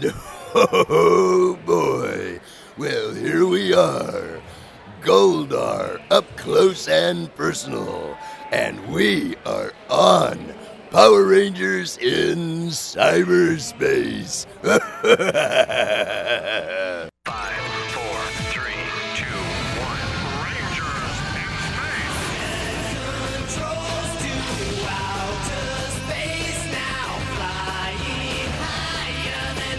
No, boy. Well, here we are. Goldar, up close and personal. And we are on Power Rangers in Cyberspace. 5, 4, 3, 2, 1. Rangers in space. Controls to outer space now, flying higher than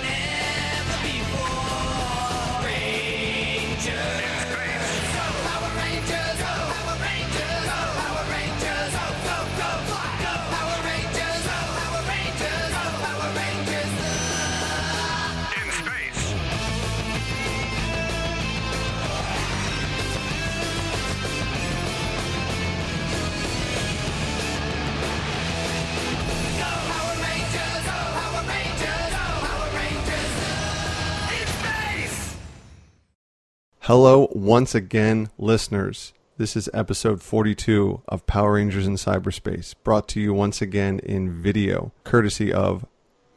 ever before. Rangers in space. Go Power Rangers, go Power Rangers, go Power Rangers, go go go fly. Go Power Rangers, go Power Rangers, go Power Rangers in space. Go Power Rangers, go Power Rangers, go Power Rangers in space. Hello, once again, listeners. This is episode 42 of Power Rangers in Cyberspace, brought to you once again in video, courtesy of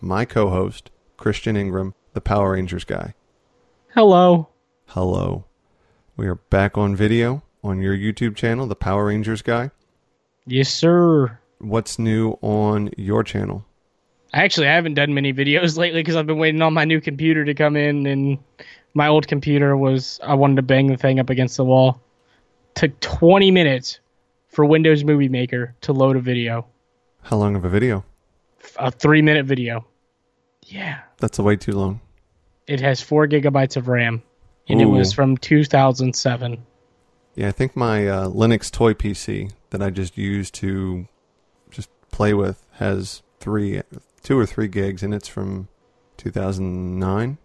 my co-host, Christian Ingram, the Power Rangers guy. Hello. Hello. We are back on video on your YouTube channel, the Power Rangers guy. Yes, sir. What's new on your channel? Actually, I haven't done many videos lately because I've been waiting on my new computer to come in, and my old computer was, I wanted to bang the thing up against the wall. Took 20 minutes for Windows Movie Maker to load a video. How long of a video? A 3-minute video. Yeah. That's way too long. It has 4 gigabytes of RAM, and Ooh. It was from 2007. Yeah, I think my Linux toy PC that I just used to just play with has 2 or 3 gigs, and it's from 2009.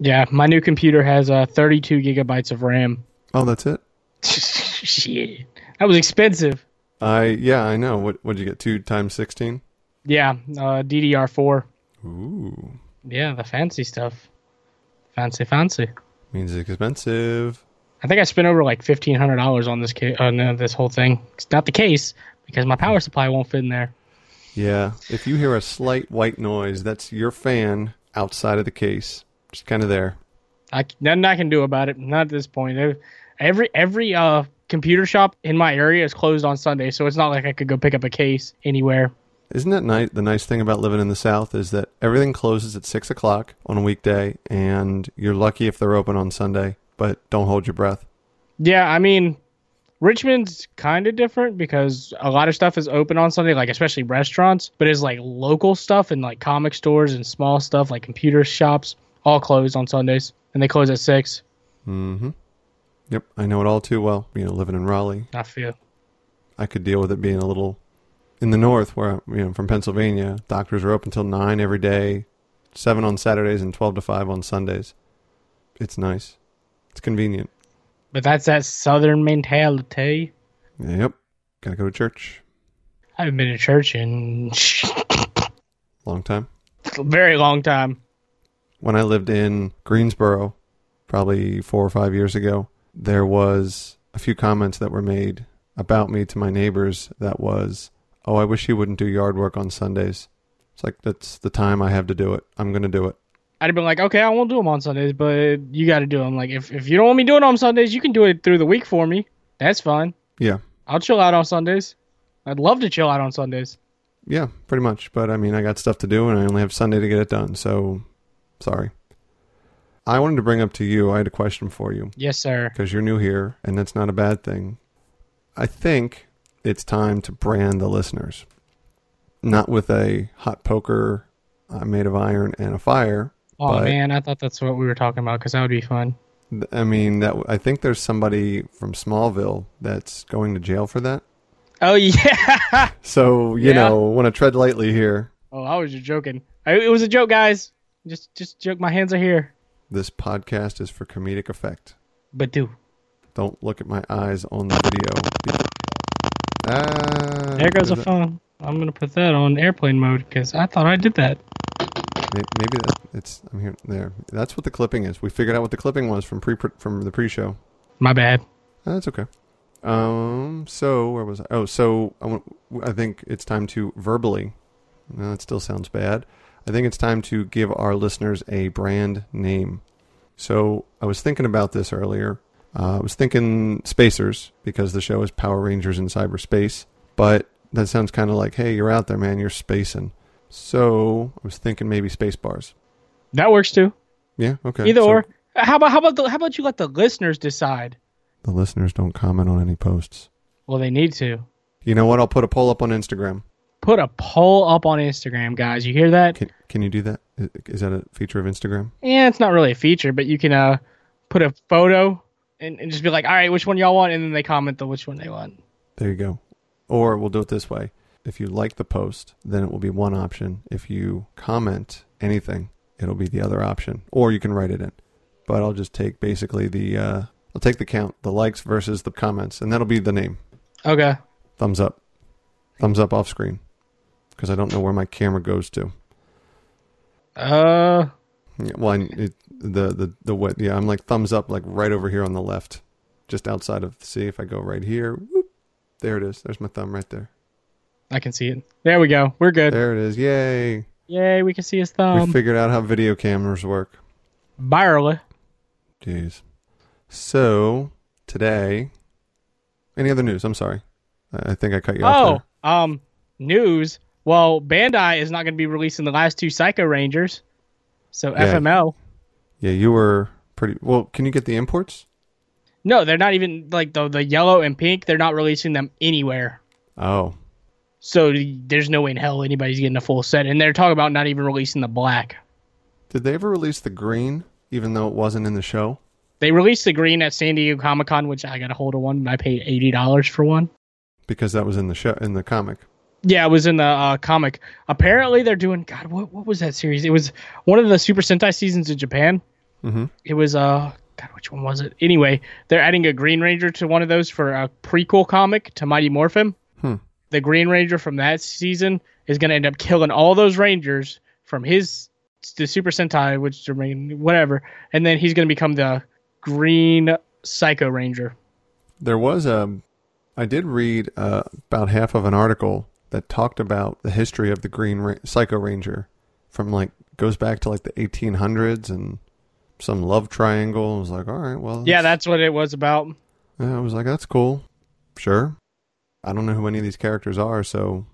Yeah, my new computer has 32 gigabytes of RAM. Oh, that's it? Shit, that was expensive. I know. What'd you get? 2 times 16? Yeah, DDR4. Ooh. Yeah, the fancy stuff. Fancy. Means it's expensive. I think I spent over like $1,500 on this whole thing. It's not the case because my power supply won't fit in there. Yeah, if you hear a slight white noise, that's your fan outside of the case, just kind of there. Nothing I can do about it. Not at this point. Every computer shop in my area is closed on Sunday, so it's not like I could go pick up a case anywhere. Isn't that the nice thing about living in the South is that everything closes at 6 o'clock on a weekday, and you're lucky if they're open on Sunday, but don't hold your breath. Yeah, I mean, Richmond's kind of different because a lot of stuff is open on Sunday, like especially restaurants, but it's like local stuff and like comic stores and small stuff like computer shops, all closed on Sundays, and they close at 6. Mm-hmm. Yep, I know it all too well, living in Raleigh. I feel. I could deal with it being a little in the north where, from Pennsylvania, doctors are open till 9 every day, 7 on Saturdays and 12 to 5 on Sundays. It's nice. It's convenient. But that's that southern mentality. Yep. Gotta go to church. I haven't been to church in... long time? Very long time. When I lived in Greensboro, probably 4 or 5 years ago, there was a few comments that were made about me to my neighbors that was, oh, I wish you wouldn't do yard work on Sundays. It's like, that's the time I have to do it. I'm going to do it. I'd have been like, okay, I won't do them on Sundays, but you got to do them. Like, if you don't want me doing it on Sundays, you can do it through the week for me. That's fine. Yeah. I'll chill out on Sundays. I'd love to chill out on Sundays. Yeah, pretty much. But, I got stuff to do, and I only have Sunday to get it done. So, sorry. I wanted to bring up to you, I had a question for you. Yes, sir. Because you're new here, and that's not a bad thing. I think it's time to brand the listeners. Not with a hot poker made of iron and a fire. Oh, man, I thought that's what we were talking about, because that would be fun. I think there's somebody from Smallville that's going to jail for that. Oh, yeah. So, want to tread lightly here. Oh, I was just joking. It was a joke, guys. Just joke. My hands are here. This podcast is for comedic effect. But don't look at my eyes on the video. There goes a phone. I'm gonna put that on airplane mode because I thought I did that. Maybe I'm here. There. That's what the clipping is. We figured out what the clipping was from from the pre-show. My bad. That's okay. So where was I? Oh, so I think it's time to verbally. No, it still sounds bad. I think it's time to give our listeners a brand name. So I was thinking about this earlier. I was thinking Spacers, because the show is Power Rangers in Cyberspace. But that sounds kind of like, hey, you're out there, man. You're spacing. So I was thinking maybe Space Bars. That works too. Yeah, okay. Either or. How about you let the listeners decide? The listeners don't comment on any posts. Well, they need to. You know what? I'll put a poll up on Instagram. Put a poll up on Instagram, guys. You hear that? Can you do that? Is that a feature of Instagram? Yeah, it's not really a feature, but you can put a photo and just be like, all right, which one y'all want? And then they comment the which one they want. There you go. Or we'll do it this way. If you like the post, then it will be one option. If you comment anything, it'll be the other option. Or you can write it in. But I'll just take basically the count, the likes versus the comments, and that'll be the name. Okay. Thumbs up. Thumbs up off screen. Because I don't know where my camera goes to. Well, I'm like thumbs up, like right over here on the left, just outside of. See if I go right here. Whoop, there it is. There's my thumb right there. I can see it. There we go. We're good. There it is. Yay! Yay! We can see his thumb. We figured out how video cameras work. Barely. Jeez. So today, any other news? I'm sorry. I think I cut you off. Oh, news. Well, Bandai is not going to be releasing the last two Psycho Rangers, so yeah. FML. Yeah, you were pretty... Well, can you get the imports? No, they're not even... Like, the yellow and pink, they're not releasing them anywhere. Oh. So, there's no way in hell anybody's getting a full set, and they're talking about not even releasing the black. Did they ever release the green, even though it wasn't in the show? They released the green at San Diego Comic-Con, which I got a hold of one, and I paid $80 for one. Because that was in the show, in the comic. Yeah, it was in the comic. Apparently, they're doing... God, what was that series? It was one of the Super Sentai seasons in Japan. Mm-hmm. It was... God, which one was it? Anyway, they're adding a Green Ranger to one of those for a prequel comic to Mighty Morphin. The Green Ranger from that season is going to end up killing all those Rangers from the Super Sentai, which remain whatever. And then he's going to become the Green Psycho Ranger. There was a... I did read about half of an article that talked about the history of the Green Psycho Ranger from goes back to the 1800s and some love triangle. I was like, all right, well. Yeah, that's what it was about. I was like, that's cool. Sure. I don't know who any of these characters are, so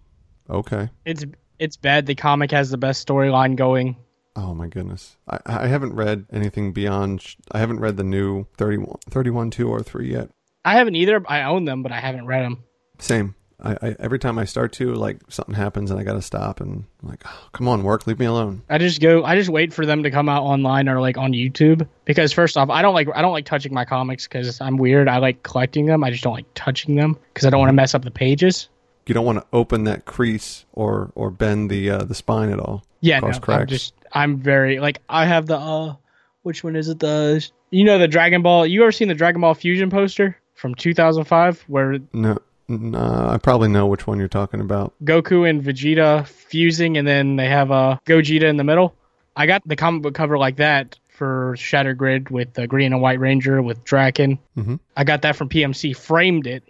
okay. It's bad. The comic has the best storyline going. Oh, my goodness. I haven't read anything beyond. I haven't read the new 31, 2, or 3 yet. I haven't either. I own them, but I haven't read them. Same. I every time I start to, something happens and I gotta stop and I'm like, oh, come on, work, leave me alone. I just wait for them to come out online or on YouTube, because first off, I don't like touching my comics because I'm weird. I like collecting them. I just don't like touching them because I don't want to mess up the pages. You don't want to open that crease or bend the spine at all. Yeah, no. Cracks. I'm very I have the which one is it? The Dragon Ball. You ever seen the Dragon Ball Fusion poster from 2005? Where no. I probably know which one you're talking about. Goku and Vegeta fusing, and then they have Gogeta in the middle. I got the comic book cover like that for Shattered Grid with the Green and White Ranger with Draken. Mm-hmm. I got that from PMC, framed it.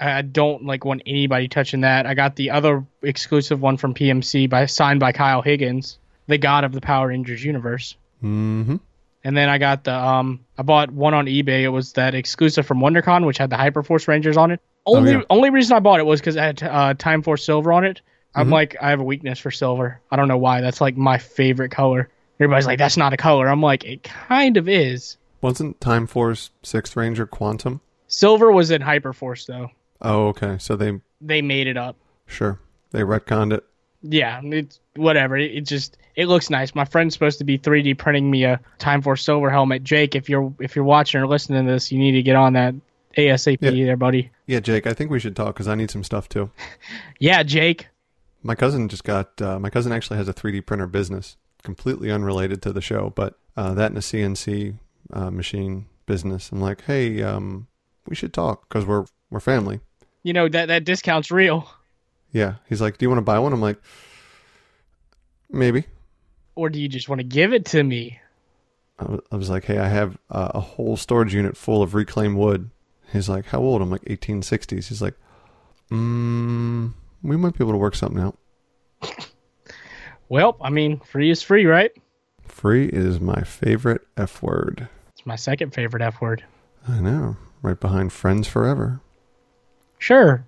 I don't want anybody touching that. I got the other exclusive one from PMC signed by Kyle Higgins, the god of the Power Rangers universe. Mm-hmm. And then I got I bought one on eBay. It was that exclusive from WonderCon, which had the Hyperforce Rangers on it. Only reason I bought it was because I had Time Force Silver on it. I'm I have a weakness for silver. I don't know why. That's my favorite color. Everybody's like, that's not a color. I'm like, it kind of is. Wasn't Time Force 6th Ranger Quantum? Silver was in Hyperforce, though. Oh, okay. So they made it up. Sure. They retconned it. Yeah. It's whatever. It looks nice. My friend's supposed to be 3D printing me a Time Force Silver helmet. Jake, if you're watching or listening to this, you need to get on that ASAP there, buddy. Yeah, Jake, I think we should talk because I need some stuff too. Yeah, Jake. My cousin actually has a 3D printer business, completely unrelated to the show, but that and a CNC machine business. I'm like, hey, we should talk because we're family. You know, that discount's real. Yeah. He's like, do you want to buy one? I'm like, maybe. Or do you just want to give it to me? I was like, hey, I have a whole storage unit full of reclaimed wood. He's like, how old? I'm like, 1860s. He's like, we might be able to work something out. Well, I mean, free is free, right? Free is my favorite F word. It's my second favorite F word. I know. Right behind friends forever. Sure.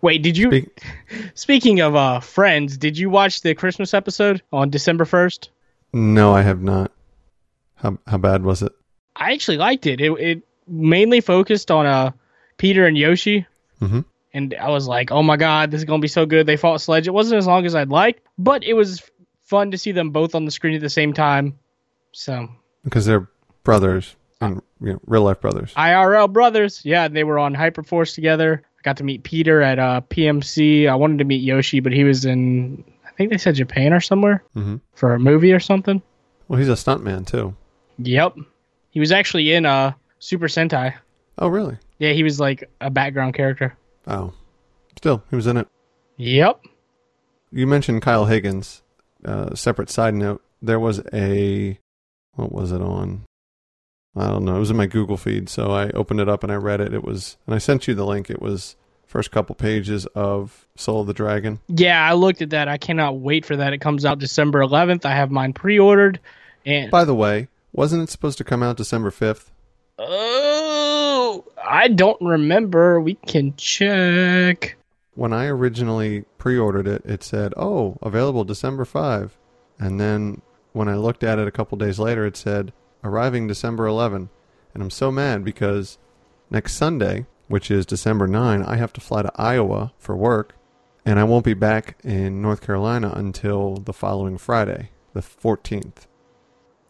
Wait, did you... Speaking of friends, did you watch the Christmas episode on December 1st? No, I have not. How bad was it? I actually liked it. It mainly focused on Peter and Yoshi. Mm-hmm. And I was like, oh my God, this is going to be so good. They fought Sledge. It wasn't as long as I'd like, but it was fun to see them both on the screen at the same time. So because they're brothers, and real life brothers. IRL brothers. Yeah, they were on Hyperforce together. I got to meet Peter at PMC. I wanted to meet Yoshi, but he was in, I think they said Japan or somewhere mm-hmm. for a movie or something. Well, he's a stuntman too. Yep. He was actually in Super Sentai. Oh, really? Yeah, he was like a background character. Oh, still, he was in it. Yep. You mentioned Kyle Higgins. Separate side note, there was a, what was it on? I don't know. It was in my Google feed, so I opened it up and I read it. It was, and I sent you the link. It was first couple pages of Soul of the Dragon. Yeah, I looked at that. I cannot wait for that. It comes out December 11th. I have mine pre-ordered. And by the way, wasn't it supposed to come out December 5th? Oh, I don't remember. We can check. When I originally pre-ordered it, it said, oh, available December 5. And then when I looked at it a couple days later, it said, arriving December 11. And I'm so mad because next Sunday, which is December 9, I have to fly to Iowa for work. And I won't be back in North Carolina until the following Friday, the 14th.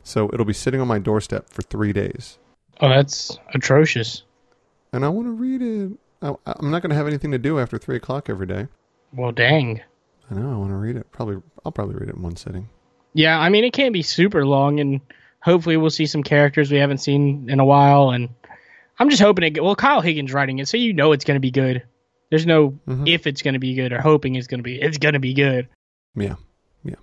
So it'll be sitting on my doorstep for 3 days. Oh, that's atrocious. And I want to read it. I'm not going to have anything to do after 3 o'clock every day. Well, dang. I know. I want to read it. I'll probably read it in one sitting. Yeah, I mean, it can't be super long, and hopefully we'll see some characters we haven't seen in a while. And I'm just hoping it... Well, Kyle Higgins writing it, so you know it's going to be good. There's no if it's going to be good or hoping it's going to be. It's going to be good. Yeah. Yeah.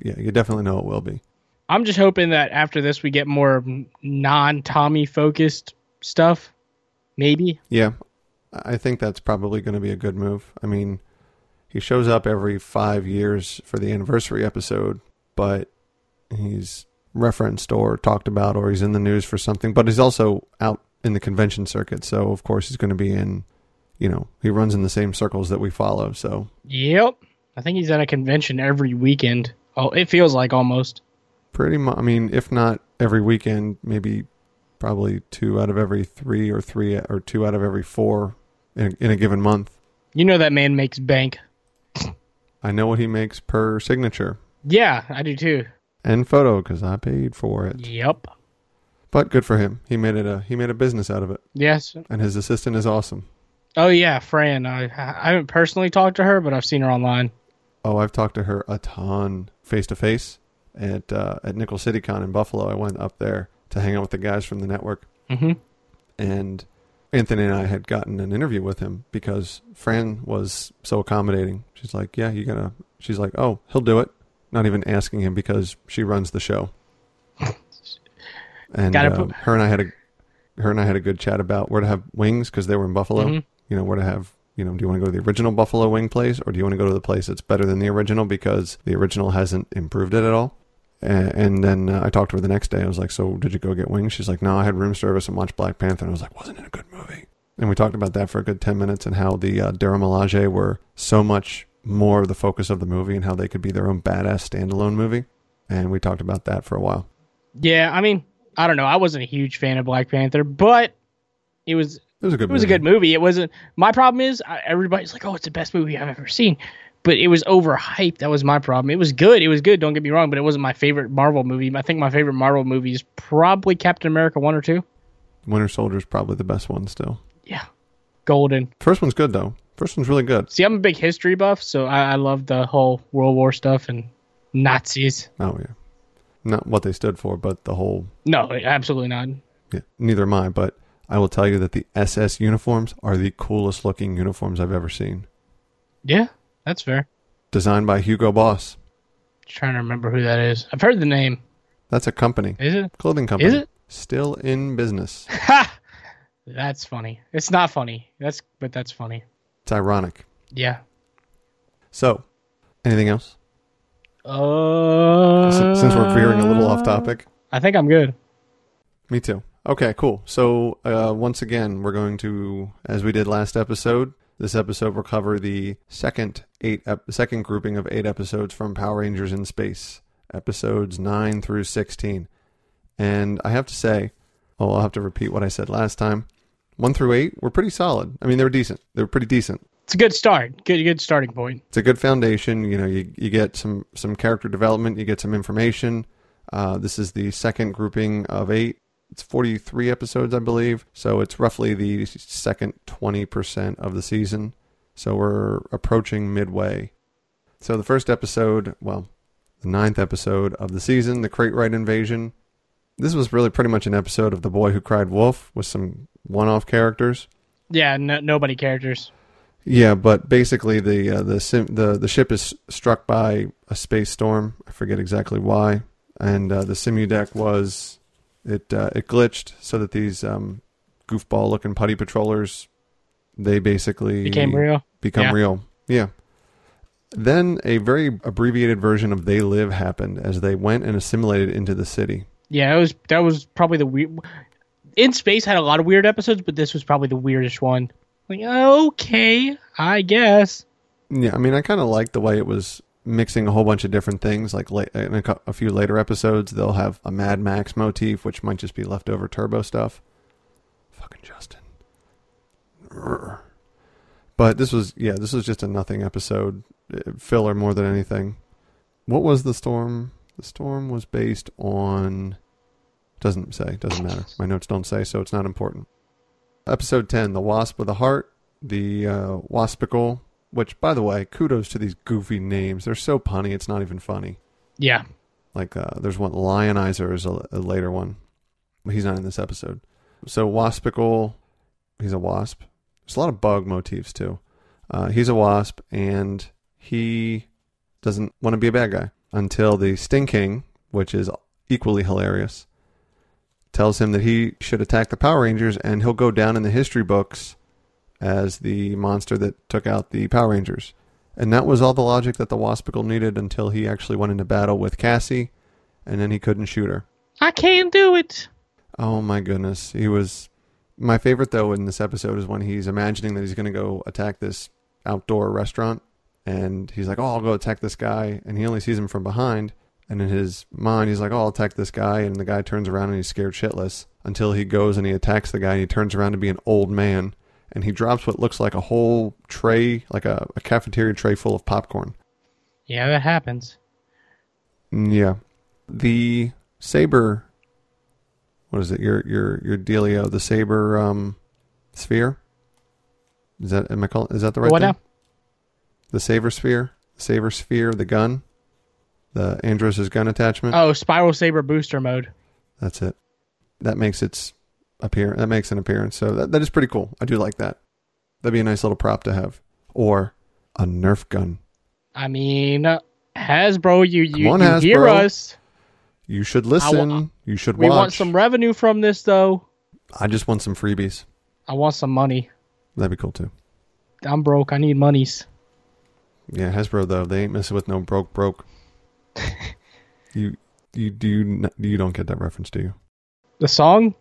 Yeah, you definitely know it will be. I'm just hoping that after this we get more non-Tommy focused stuff, maybe. Yeah, I think that's probably going to be a good move. I mean, he shows up every 5 years for the anniversary episode, but he's referenced or talked about or he's in the news for something, but he's also out in the convention circuit, so of course he's going to be in, he runs in the same circles that we follow, so. Yep, I think he's at a convention every weekend. Oh, it feels like almost. Pretty much, I mean, if not every weekend, maybe probably 2 out of every 3 or 2 out of every 4 in a given month. You know that man makes bank. I know what he makes per signature. Yeah, I do too. And photo, because I paid for it. Yep. But good for him. He made a business out of it. Yes. And his assistant is awesome. Oh yeah, Fran. I haven't personally talked to her, but I've seen her online. Oh, I've talked to her a ton face to face. At Nickel City Con in Buffalo, I went up there to hang out with the guys from the network. Mm-hmm. And Anthony and I had gotten an interview with him because Fran was so accommodating. She's like, yeah, she's like, oh, he'll do it. Not even asking him because she runs the show. And her and I had a good chat about where to have wings because they were in Buffalo. Mm-hmm. Where to have, do you want to go to the original Buffalo wing place or do you want to go to the place that's better than the original because the original hasn't improved it at all? And then I talked to her the next day. I was like, so did you go get wings? She's like, no, I had room service and watched Black Panther. And I was like, wasn't it a good movie? And we talked about that for a good 10 minutes and how the Dara Milaje were so much more the focus of the movie and how they could be their own badass standalone movie. And we talked about that for a while. Yeah, I mean, I don't know. I wasn't a huge fan of Black Panther, but it was a good movie. It wasn't... My problem is everybody's like, oh, it's the best movie I've ever seen. But it was overhyped. That was my problem. It was good. It was good. Don't get me wrong. But it wasn't my favorite Marvel movie. I think my favorite Marvel movie is probably Captain America 1 or 2. Winter Soldier is probably the best one still. Yeah. Golden. First one's good, though. First one's really good. See, I'm a big history buff, so I love the whole World War stuff and Nazis. Oh, yeah. Not what they stood for, but the whole... No, absolutely not. Yeah, neither am I, but I will tell you that the SS uniforms are the coolest looking uniforms I've ever seen. Yeah. That's fair. Designed by Hugo Boss. Just trying to remember who that is. I've heard the name. That's a company. Is it? Clothing company. Is it? Still in business. Ha! That's funny. It's not funny. But that's funny. It's ironic. Yeah. So, anything else? Since we're veering a little off topic. I think I'm good. Me too. Okay, cool. So once again, we're going to, as we did last episode, this episode will cover the second grouping of 8 episodes from Power Rangers in Space, episodes 9 through 16. And I have to say, I'll have to repeat what I said last time. 1 through 8 were pretty solid. I mean, they were decent. They were pretty decent. It's a good start. Good starting point. It's a good foundation. You know, you get some character development. You get some information. This is the second grouping of 8. It's 43 episodes, I believe. So it's roughly the second 20% of the season. So we're approaching midway. So the first episode, well, the 9th episode of the season, the Crate Rite Invasion. This was really pretty much an episode of The Boy Who Cried Wolf with some one-off characters. Yeah, nobody characters. Yeah, but basically the ship is struck by a space storm. I forget exactly why, and the Simudeck it glitched so that these goofball looking putty patrollers, they basically become real. Yeah. Then a very abbreviated version of They Live happened as they went and assimilated into the city. Yeah, that was probably the weird. In Space had a lot of weird episodes, but this was probably the weirdest one. Like, okay, I guess. Yeah, I mean, I kind of like the way it was mixing a whole bunch of different things. Like in a few later episodes, they'll have a Mad Max motif, which might just be leftover Turbo stuff. Fucking Justin. But this was just a nothing episode filler more than anything. What was the storm? The storm was based on... Doesn't say. Doesn't matter. My notes don't say, so it's not important. Episode 10, The Wasp with a Heart, the Waspicle, which, by the way, kudos to these goofy names. They're so punny, it's not even funny. Yeah. Like, there's one, Lionizer is a later one. He's not in this episode. So, Waspicle, he's a wasp. There's a lot of bug motifs, too. He's a wasp, and he doesn't want to be a bad guy until the Sting King, which is equally hilarious, tells him that he should attack the Power Rangers and he'll go down in the history books as the monster that took out the Power Rangers. And that was all the logic that the Waspicle needed until he actually went into battle with Cassie, and then he couldn't shoot her. I can't do it. Oh my goodness. My favorite though in this episode is when he's imagining that he's going to go attack this outdoor restaurant and he's like, oh, I'll go attack this guy, and he only sees him from behind. And in his mind, he's like, oh, I'll attack this guy. And the guy turns around and he's scared shitless until he goes and he attacks the guy and he turns around to be an old man. And he drops what looks like a whole tray, like a cafeteria tray full of popcorn. Yeah, that happens. Yeah. The saber, what is it? Your dealio, the saber sphere? Is that the right thing? What now? The saber sphere, the gun. The Andros' gun attachment. Oh, Spiral Saber Booster mode. That's it. That makes an appearance. So that is pretty cool. I do like that. That'd be a nice little prop to have. Or a Nerf gun. I mean, Hasbro, you hear us. You should listen. You should watch. We want some revenue from this, though. I just want some freebies. I want some money. That'd be cool, too. I'm broke. I need monies. Yeah, Hasbro, though. They ain't messing with no broke. You don't get that reference, do you? The song?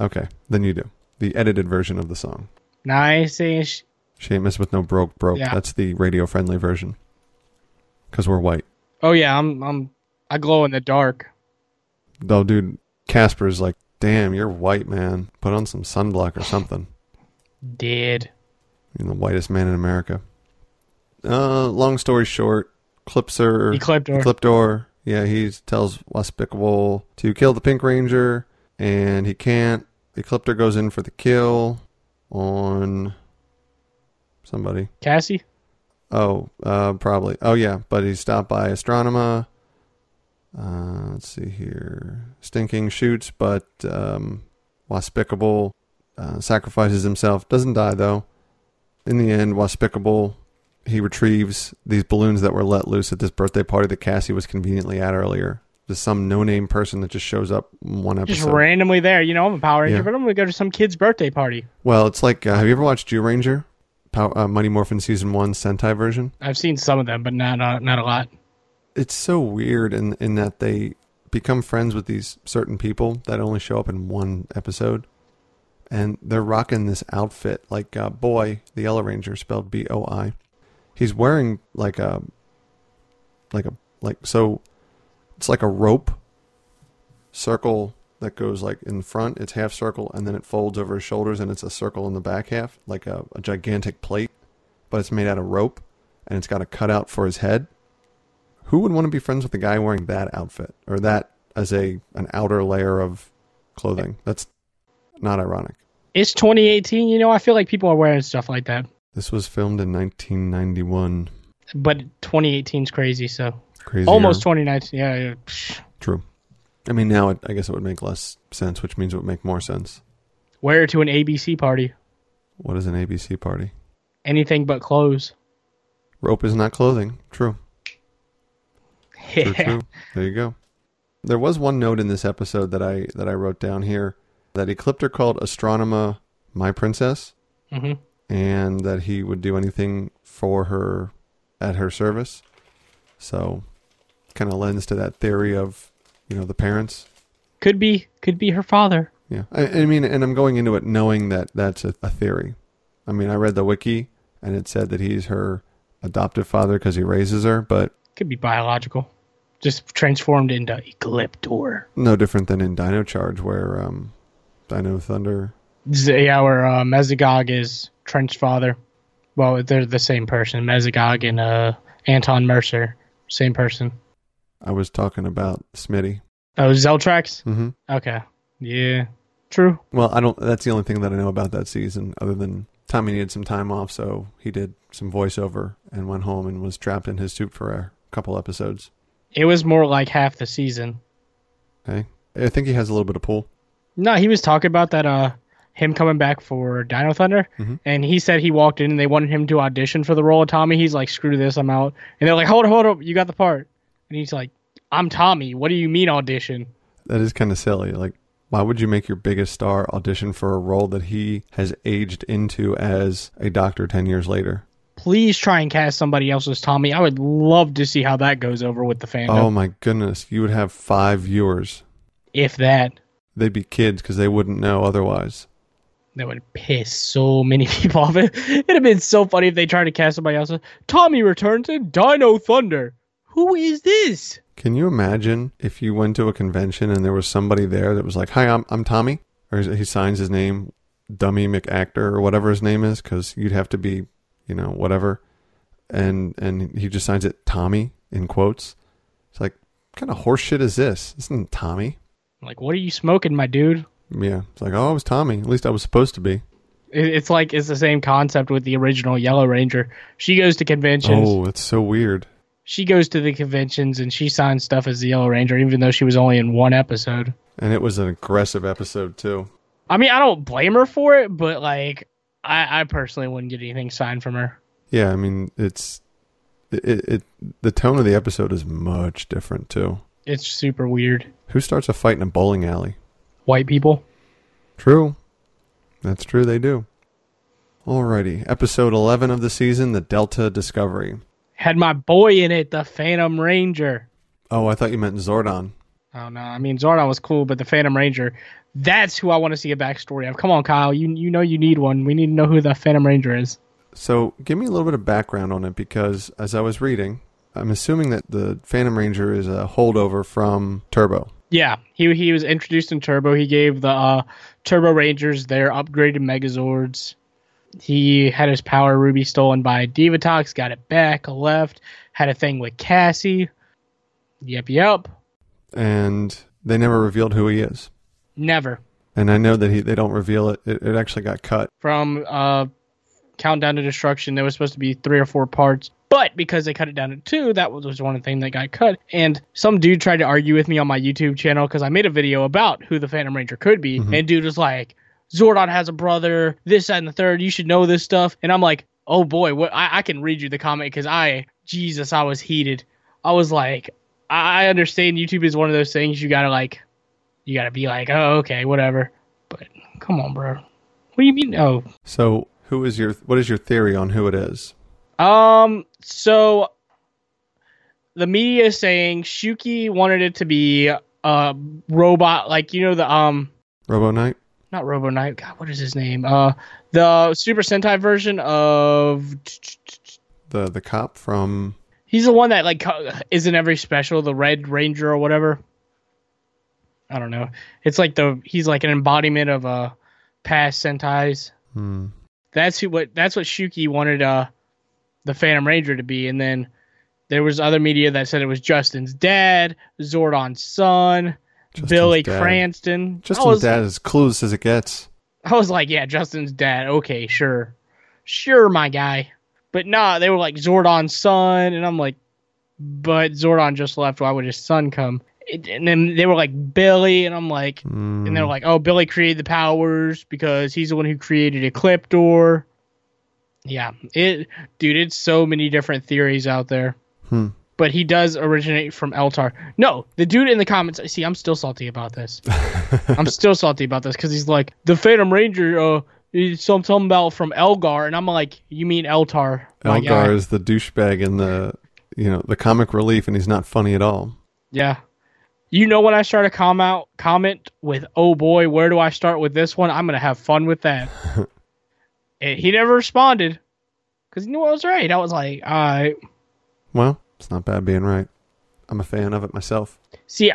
Okay, then you do. The edited version of the song. Nice-ish. She ain't messing with no broke. Yeah. That's the radio-friendly version. Because we're white. Oh yeah, I glow in the dark. Though, dude, Casper's like, damn, you're white, man. Put on some sunblock or something. Did. You're the whitest man in America. Long story short, Ecliptor. Yeah, he tells Waspicle to kill the Pink Ranger, and he can't. Ecliptor goes in for the kill on somebody. Cassie? Oh, probably. Oh, yeah, but he's stopped by Astronema. Let's see here. Stinking shoots, but Waspicle sacrifices himself. Doesn't die, though. In the end, Waspicle... He retrieves these balloons that were let loose at this birthday party that Cassie was conveniently at earlier. There's some no-name person that just shows up in one episode. Just randomly there. You know, I'm a Power Ranger, but I'm going to go to some kid's birthday party. Well, it's like, have you ever watched Jew Ranger? Mighty Morphin Season 1 Sentai version? I've seen some of them, but not a lot. it's so weird in that they become friends with these certain people that only show up in one episode. And they're rocking this outfit, like Boy, the Yellow Ranger, spelled B-O-I. He's wearing so it's like a rope circle that goes like in front. It's half circle, and then it folds over his shoulders, and it's a circle in the back half, like a gigantic plate. But it's made out of rope, and it's got a cutout for his head. Who would want to be friends with a guy wearing that outfit, or that as an outer layer of clothing? That's not ironic. It's 2018, I feel like people are wearing stuff like that. This was filmed in 1991. But 2018's crazy, so... Crazier. Almost 2019, yeah. True. I mean, now I guess it would make less sense, which means it would make more sense. Wear to an ABC party. What is an ABC party? Anything but clothes. Rope is not clothing. True. Yeah. True. There you go. There was one note in this episode that I wrote down here. That Ecliptor called Astronema my princess, mm-hmm. and that he would do anything for her at her service. So, kind of lends to that theory of, the parents. Could be her father. Yeah, I mean, and I'm going into it knowing that that's a theory. I mean, I read the wiki, and it said that he's her adoptive father because he raises her, but... Could be biological. Just transformed into Ecliptor. No different than in Dino Charge, where... Dino Thunder. Yeah, where Mesogog is Trench's father. Well, they're the same person. Mesogog and Anton Mercer, same person. I was talking about Smitty. Oh, Zeltrax? Mm-hmm. Okay. Yeah. True. Well, that's the only thing that I know about that season, other than Tommy needed some time off, so he did some voiceover and went home and was trapped in his suit for a couple episodes. It was more like half the season. Okay. I think he has a little bit of pull. No, he was talking about that, him coming back for Dino Thunder, mm-hmm. and he said he walked in and they wanted him to audition for the role of Tommy. He's like, screw this, I'm out. And they're like, hold up, you got the part. And he's like, I'm Tommy, what do you mean audition? That is kind of silly. Like, why would you make your biggest star audition for a role that he has aged into as a doctor 10 years later? Please try and cast somebody else as Tommy. I would love to see how that goes over with the fandom. Oh my goodness, you would have 5 viewers. If that... They'd be kids because they wouldn't know otherwise. That would piss so many people off. It'd have been so funny if they tried to cast somebody else. Tommy returns in Dino Thunder. Who is this? Can you imagine if you went to a convention and there was somebody there that was like, hi, I'm Tommy? Or he signs his name, Dummy McActor or whatever his name is, because you'd have to be, whatever. And he just signs it Tommy in quotes. It's like, what kind of horseshit is this? This isn't Tommy. Like, what are you smoking, my dude? Yeah. It's like, oh, I was Tommy. At least I was supposed to be. It's like, it's the same concept with the original Yellow Ranger. She goes to conventions. Oh, that's so weird. She goes to the conventions and she signs stuff as the Yellow Ranger, even though she was only in one episode. And it was an aggressive episode, too. I mean, I don't blame her for it, but, like, I personally wouldn't get anything signed from her. Yeah, I mean, the tone of the episode is much different, too. It's super weird. Who starts a fight in a bowling alley? White people. True. That's true, they do. Alrighty. Episode 11 of the season, The Delta Discovery. Had my boy in it, the Phantom Ranger. Oh, I thought you meant Zordon. Oh, no. I mean, Zordon was cool, but the Phantom Ranger, that's who I want to see a backstory of. Come on, Kyle. You know you need one. We need to know who the Phantom Ranger is. So give me a little bit of background on it, because as I was reading, I'm assuming that the Phantom Ranger is a holdover from Turbo. Yeah, he was introduced in Turbo. He gave the Turbo Rangers their upgraded Megazords. He had his power ruby stolen by Divatox, got it back, left, had a thing with Cassie. Yep. And they never revealed who he is. Never. And I know that they don't reveal it. It actually got cut. From Countdown to Destruction, there was supposed to be 3 or 4 parts. But because they cut it down to 2, that was one thing that got cut. And some dude tried to argue with me on my YouTube channel because I made a video about who the Phantom Ranger could be. Mm-hmm. And dude was like, Zordon has a brother, this, that, and the third. You should know this stuff. And I'm like, oh boy, what? I can read you the comment because I was heated. I was like, I understand YouTube is one of those things you gotta be like, oh, okay, whatever. But come on, bro. What do you mean? Oh. So what is your theory on who it is? So the media is saying Shuki wanted it to be a robot, like, you know, the Robo Knight? Not Robo Knight. God, what is his name? The Super Sentai version of the cop from. He's the one that like is in every special, the Red Ranger or whatever. I don't know. It's like he's like an embodiment of past Sentais. Hmm. That's what Shuki wanted the Phantom Ranger to be, and then there was other media that said it was Justin's dad, Zordon's son, Justin's Billy dad. Cranston. Justin's dad is clueless as it gets. I was like, yeah, Justin's dad. Okay, sure. Sure, my guy. But nah, they were like Zordon's son, and I'm like, but Zordon just left. Why would his son come? And then they were like Billy, and I'm like, and they're like, oh, Billy created the powers because he's the one who created Ecliptor. Yeah, it's so many different theories out there. But he does originate from Eltar. No, the dude in the comments. See, I'm still salty about this. I'm still salty about this because he's like, the Phantom Ranger, something about from Elgar, and I'm like, you mean Eltar? Elgar is the douchebag in the, you know, the comic relief, and he's not funny at all. Yeah, you know when I start a comment with, oh boy, where do I start with this one? I'm gonna have fun with that. And he never responded because he knew I was right. I was like, all right. Well, it's not bad being right. I'm a fan of it myself. See,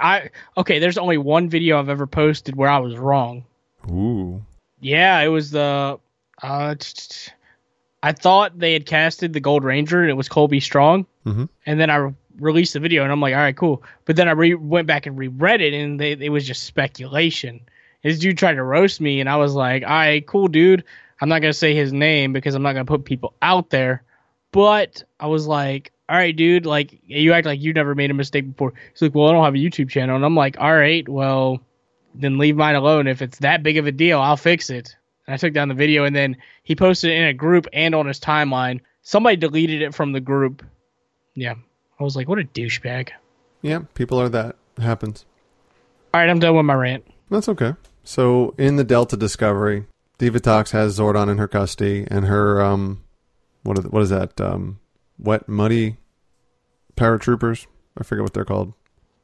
there's only one video I've ever posted where I was wrong. Ooh. Yeah, it was the I thought they had casted the Gold Ranger and it was Colby Strong. Mm-hmm. And then I released the video and I'm like, all right, cool. But then I went back and reread it and it was just speculation. This dude tried to roast me and I was like, all right, cool, dude. I'm not going to say his name because I'm not going to put people out there. But I was like, all right, dude, like, you act like you never made a mistake before. He's like, well, I don't have a YouTube channel. And I'm like, all right, well, then leave mine alone. If it's that big of a deal, I'll fix it. And I took down the video, and then he posted it in a group and on his timeline. Somebody deleted it from the group. Yeah. I was like, what a douchebag. Yeah, people are that. It happens. All right, I'm done with my rant. That's okay. So in the Delta Discovery, Divatox has Zordon in her custody, and her, what is that, wet, muddy paratroopers. I forget what they're called.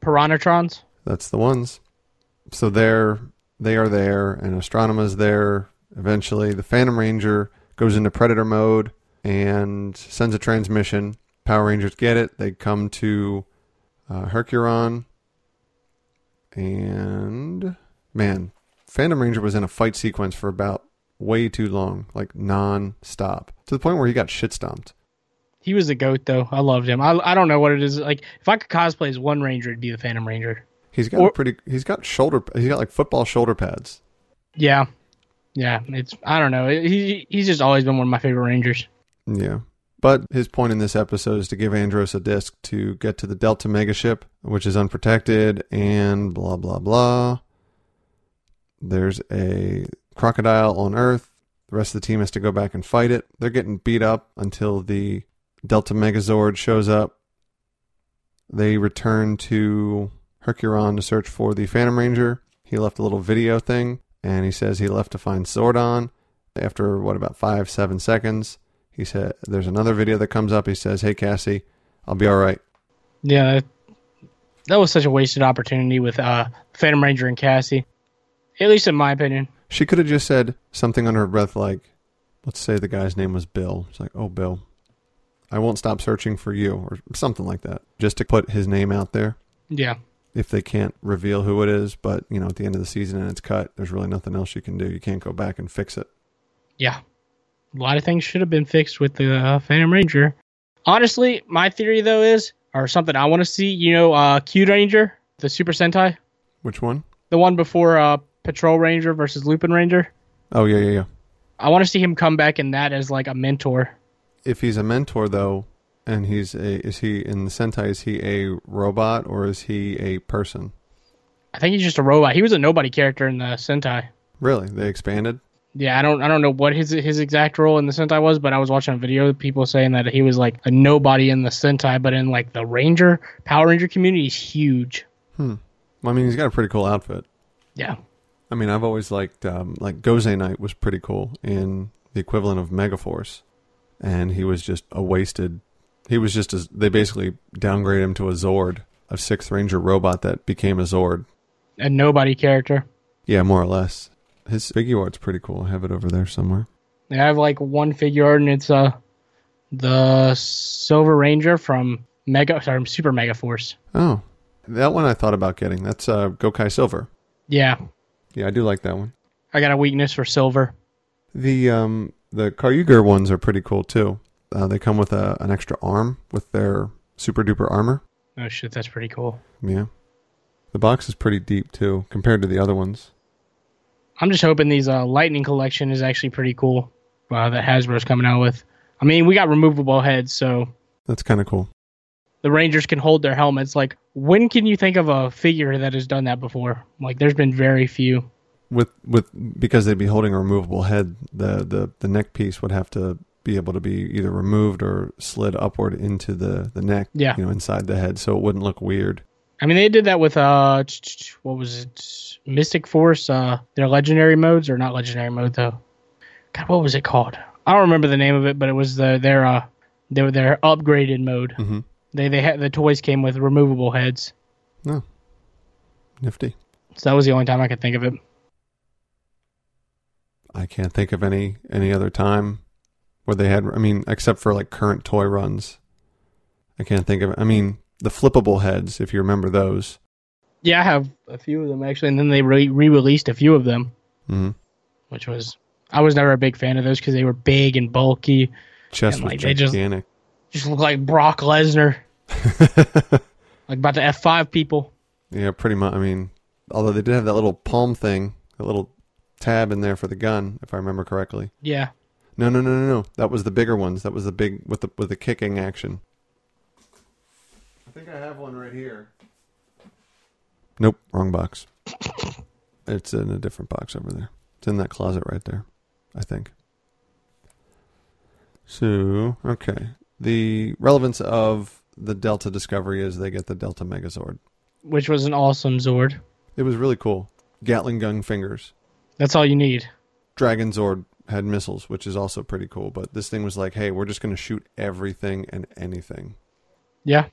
Piranatrons. That's the ones. So they are there, and Astronoma's there. Eventually, the Phantom Ranger goes into Predator mode and sends a transmission. Power Rangers get it. They come to Hercuron. And, man, Phantom Ranger was in a fight sequence for about way too long, like non-stop, to the point where he got shit-stomped. He was a goat, though. I loved him. I don't know what it is. Like, if I could cosplay as one ranger, it'd be the Phantom Ranger. He's got like football shoulder pads. Yeah, yeah. I don't know. He's just always been one of my favorite rangers. Yeah, but his point in this episode is to give Andros a disc to get to the Delta Megaship, which is unprotected, and blah blah blah. There's a crocodile on Earth. The rest of the team has to go back and fight it. They're getting beat up until the Delta Megazord shows up. They return to Hercuron to search for the Phantom Ranger. He left a little video thing, and he says he left to find Zordon. After, about 5-7 seconds, he said, there's another video that comes up. He says, hey, Cassie, I'll be all right. Yeah, that was such a wasted opportunity with Phantom Ranger and Cassie, at least in my opinion. She could have just said something under her breath like, let's say the guy's name was Bill. It's like, oh, Bill, I won't stop searching for you, or something like that, just to put his name out there. Yeah. If they can't reveal who it is, but, you know, at the end of the season and it's cut, there's really nothing else you can do. You can't go back and fix it. Yeah. A lot of things should have been fixed with the Phantom Ranger. Honestly, my theory, though, is, or something I want to see, you know, Q Ranger, the Super Sentai. Which one? The one before Patrol Ranger versus Lupin Ranger. Oh, yeah. I want to see him come back in that as, like, a mentor. If he's a mentor, though, and is he in the Sentai, is he a robot or is he a person? I think he's just a robot. He was a nobody character in the Sentai. Really? They expanded? Yeah, I don't know what his exact role in the Sentai was, but I was watching a video of people saying that he was like a nobody in the Sentai, but in like the Power Ranger community is huge. Well, I mean, he's got a pretty cool outfit. Yeah. I mean, I've always liked like Gozei Knight was pretty cool in the equivalent of Megaforce, and he was just a wasted He was just a, they basically downgraded him to a Zord, a Sixth Ranger robot that became a Zord. A nobody character. Yeah, more or less. His figure art's pretty cool. I have it over there somewhere. I have like one figure art, and it's the Silver Ranger from Super Mega Force. Oh, that one I thought about getting. That's Gokai Silver. Yeah. Yeah, I do like that one. I got a weakness for silver. The Karyuger ones are pretty cool too. They come with an extra arm with their super duper armor. Oh shit, that's pretty cool. Yeah. The box is pretty deep too compared to the other ones. I'm just hoping these Lightning collection is actually pretty cool that Hasbro's coming out with. I mean, we got removable heads, so... That's kind of cool. The Rangers can hold their helmets. Like, when can you think of a figure that has done that before? Like, there's been very few. Because they'd be holding a removable head, the neck piece would have to be able to be either removed or slid upward into the neck, yeah. You know, inside the head, so it wouldn't look weird. I mean, they did that with, what was it, Mystic Force, their legendary modes, or not legendary mode, though. God, what was it called? I don't remember the name of it, but it was their upgraded mode. Mm-hmm. They had, the toys came with removable heads. No. Oh. Nifty. So that was the only time I could think of it. I can't think of any other time where they had, I mean, except for like current toy runs. I can't think of it. I mean... The flippable heads, if you remember those. Yeah, I have a few of them, actually. And then they re-released a few of them. Mm-hmm. Which was... I was never a big fan of those because they were big and bulky. Chest and, like, was gigantic. Just looked like Brock Lesnar. Like about the F5 people. Yeah, pretty much. I mean, although they did have that little palm thing, that little tab in there for the gun, if I remember correctly. Yeah. No. That was the bigger ones. That was the big... With the kicking action. I think I have one right here. Nope, wrong box. It's in a different box over there. It's in that closet right there, I think. So, okay. The relevance of the Delta Discovery is they get the Delta Megazord. Which was an awesome Zord. It was really cool. Gatling gun fingers. That's all you need. Dragon Zord had missiles, which is also pretty cool. But this thing was like, hey, we're just going to shoot everything and anything. Yeah.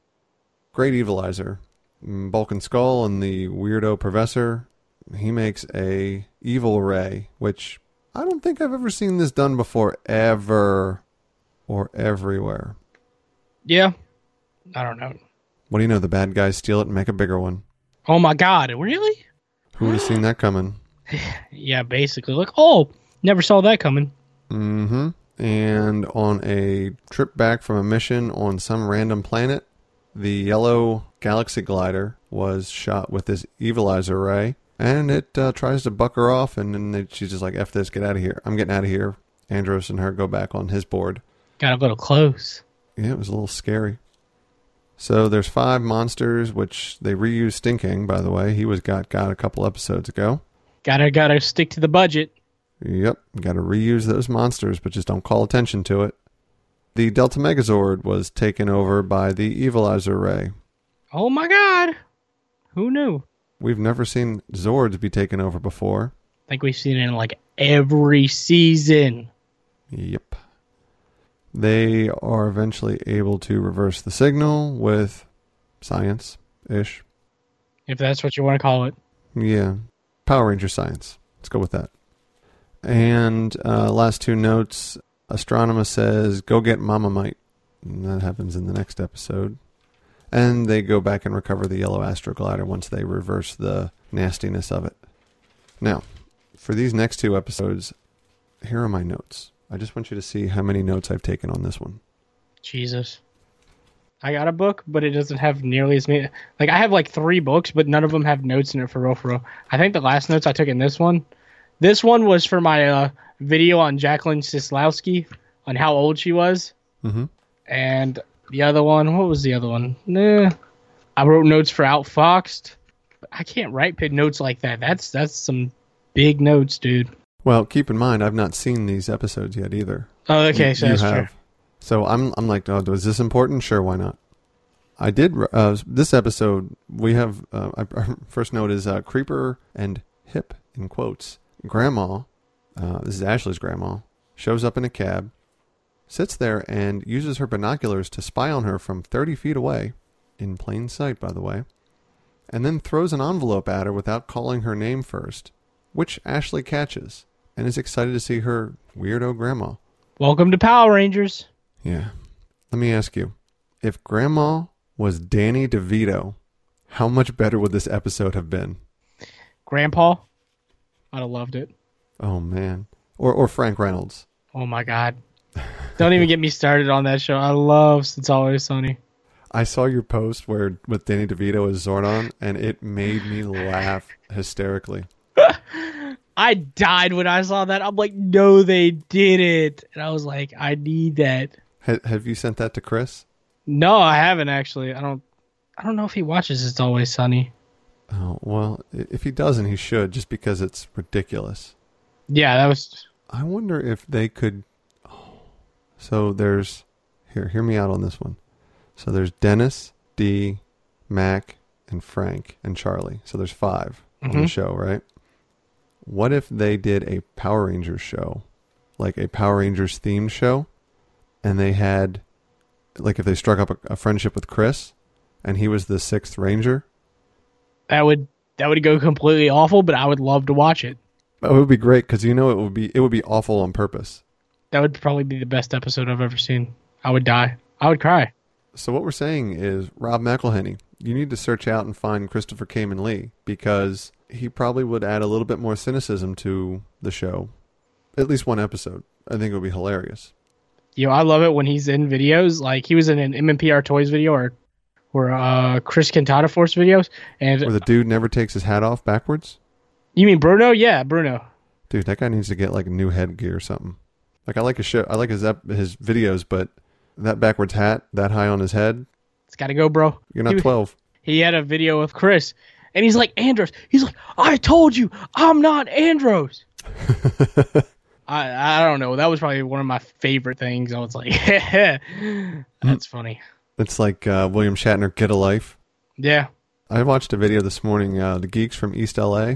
Great Evilizer. Bulk and Skull and the weirdo Professor. He makes a Evil Ray, which I don't think I've ever seen this done before, ever, or everywhere. Yeah. I don't know. What do you know? The bad guys steal it and make a bigger one. Oh my God, really? Who would have seen that coming? Yeah, basically. Look, never saw that coming. Mm-hmm. And on a trip back from a mission on some random planet, the yellow Galaxy Glider was shot with this Evilizer Ray, and it tries to buck her off, and then she's just like, F this, get out of here. I'm getting out of here. Andros and her go back on his board. Got a little close. Yeah, it was a little scary. So there's 5 monsters, which they reused Stinking, by the way. He was got a couple episodes ago. Gotta stick to the budget. Yep, gotta reuse those monsters, but just don't call attention to it. The Delta Megazord was taken over by the Evilizer Ray. Oh my God! Who knew? We've never seen Zords be taken over before. I think we've seen it in like every season. Yep. They are eventually able to reverse the signal with science-ish. If that's what you want to call it. Yeah. Power Ranger science. Let's go with that. And last 2 notes... Astronema says, go get Mamamite. And that happens in the next episode. And they go back and recover the yellow Astroglider once they reverse the nastiness of it. Now, for these next 2 episodes, here are my notes. I just want you to see how many notes I've taken on this one. Jesus. I got a book, but it doesn't have nearly as many. Like, I have like 3 books, but none of them have notes in it for real, for real. I think the last notes I took in this one was for my... video on Jacqueline Sislowski on how old she was. Mm-hmm. And the other one, what was the other one? I wrote notes for Outfoxed. I can't write pit notes like that. That's some big notes, dude. Well, keep in mind, I've not seen these episodes yet either. Oh, okay, so that's true. So I'm like, oh, is this important? Sure, why not? I did, this episode, we have, our first note is Creeper and Hip, in quotes, Grandma. This is Ashley's grandma, shows up in a cab, sits there and uses her binoculars to spy on her from 30 feet away, in plain sight, by the way, and then throws an envelope at her without calling her name first, which Ashley catches and is excited to see her weirdo grandma. Welcome to Power Rangers. Yeah. Let me ask you, if Grandma was Danny DeVito, how much better would this episode have been? Grandpa? I'd have loved it. Oh, man. Or Frank Reynolds. Oh, my God. Don't even get me started on that show. I love It's Always Sunny. I saw your post where with Danny DeVito as Zordon, and it made me laugh hysterically. I died when I saw that. I'm like, no, they didn't. And I was like, I need that. Have you sent that to Chris? No, I haven't actually. I don't know if he watches It's Always Sunny. Oh, well, if he doesn't, he should, just because it's ridiculous. Yeah, that was... I wonder if they could... Oh. So there's... Here, hear me out on this one. So there's Dennis, Dee, Mac, and Frank, and Charlie. So there's 5 on the show, right? What if they did a Power Rangers show, like a Power Rangers themed show, and they had, like, if they struck up a friendship with Chris, and he was the 6th Ranger? That would go completely awful, but I would love to watch it. It would be great, because you know it would be awful on purpose. That would probably be the best episode I've ever seen. I would die. I would cry. So what we're saying is, Rob McElhenney, you need to search out and find Christopher Kamen Lee, because he probably would add a little bit more cynicism to the show. At least one episode. I think it would be hilarious. You know, I love it when he's in videos. Like, he was in an MMPR Toys video or Chris Cantata Force videos. And where the dude never takes his hat off backwards? You mean Bruno? Yeah, Bruno. Dude, that guy needs to get, like, new headgear or something. Like, I like his show. I like his videos, but that backwards hat, that high on his head. It's got to go, bro. You're not 12. He had a video with Chris, and he's like, Andros. He's like, I told you, I'm not Andros. I don't know. That was probably one of my favorite things. I was like, that's funny. It's like William Shatner, Get a Life. Yeah. I watched a video this morning, the Geeks from East LA.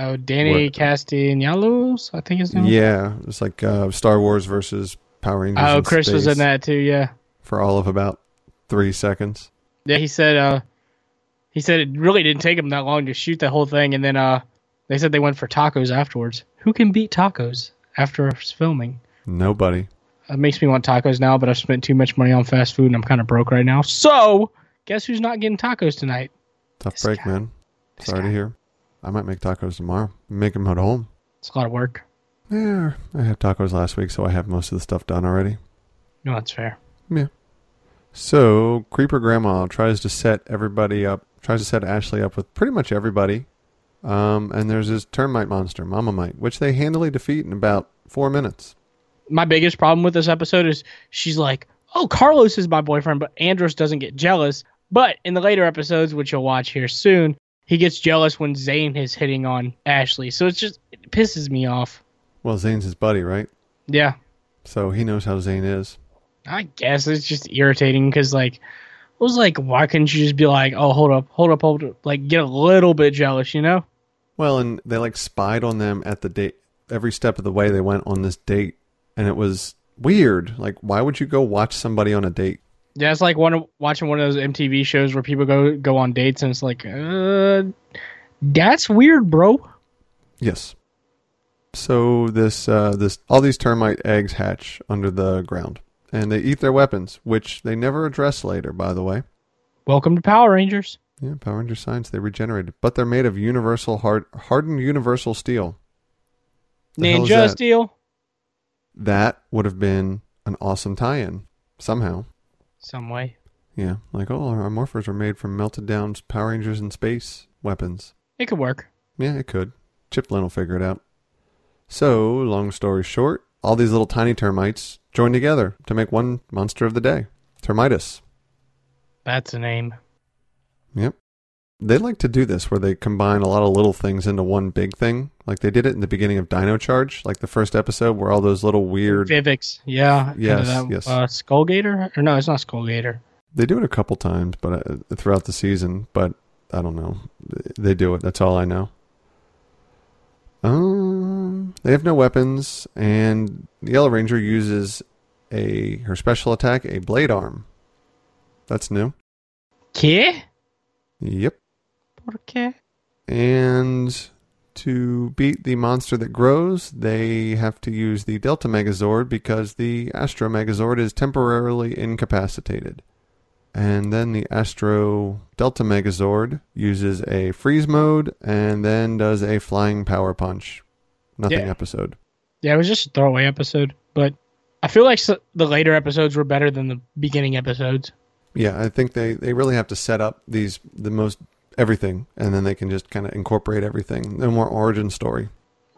Oh, Danny Castellanos, I think his name. Yeah. It was like Star Wars versus Power Rangers. Oh, Chris Space was in that too, yeah. For all of about 3 seconds. Yeah, he said it really didn't take him that long to shoot that whole thing, and then they said they went for tacos afterwards. Who can beat tacos? After filming, nobody. It makes me want tacos now, but I've spent too much money on fast food and I'm kind of broke right now. So, guess who's not getting tacos tonight? Tough this break, guy. Man. Sorry to hear. I might make tacos tomorrow. Make them at home. It's a lot of work. Yeah, I had tacos last week, so I have most of the stuff done already. No, that's fair. Yeah. So, Creeper Grandma tries to set Ashley up with pretty much everybody. And there's this termite monster, Mama Mite, which they handily defeat in about 4 minutes. My biggest problem with this episode is she's like, oh, Carlos is my boyfriend, but Andros doesn't get jealous. But in the later episodes, which you'll watch here soon, he gets jealous when Zane is hitting on Ashley. So it pisses me off. Well, Zane's his buddy, right? Yeah. So he knows how Zane is. I guess it's just irritating because, like... I was like, why couldn't you just be like, oh, hold up, like get a little bit jealous, you know? Well, and they like spied on them at the date, every step of the way they went on this date. And it was weird. Like, why would you go watch somebody on a date? Yeah, it's like watching one of those MTV shows where people go on dates and it's like, that's weird, bro. Yes. So this all these termite eggs hatch under the ground. And they eat their weapons, which they never address later, by the way. Welcome to Power Rangers. Yeah, Power Ranger science, they regenerated. But they're made of hardened universal steel. Ninja steel. That would have been an awesome tie-in, somehow. Some way. Yeah, like, oh, our morphers are made from melted down Power Rangers in Space weapons. It could work. Yeah, it could. Chip Lynn will figure it out. So, long story short, all these little tiny termites join together to make one monster of the day. Termitus. That's a name. Yep. They like to do this where they combine a lot of little things into one big thing. Like they did it in the beginning of Dino Charge, like the first episode where all those little weird... Vivix. Yeah. Yes. Skullgator? Or no, it's not Skullgator. They do it a couple times but throughout the season, but I don't know. They do it. That's all I know. They have no weapons, and the Yellow Ranger uses her special attack, a blade arm. That's new. ¿Qué? Yep. ¿Por qué? And to beat the monster that grows, they have to use the Delta Megazord because the Astro Megazord is temporarily incapacitated. And then the Astro Delta Megazord uses a freeze mode and then does a flying power punch. Nothing episode. Yeah, it was just a throwaway episode, but I feel like the later episodes were better than the beginning episodes. Yeah, I think they really have to set up everything, and then they can just kind of incorporate everything. No more origin story.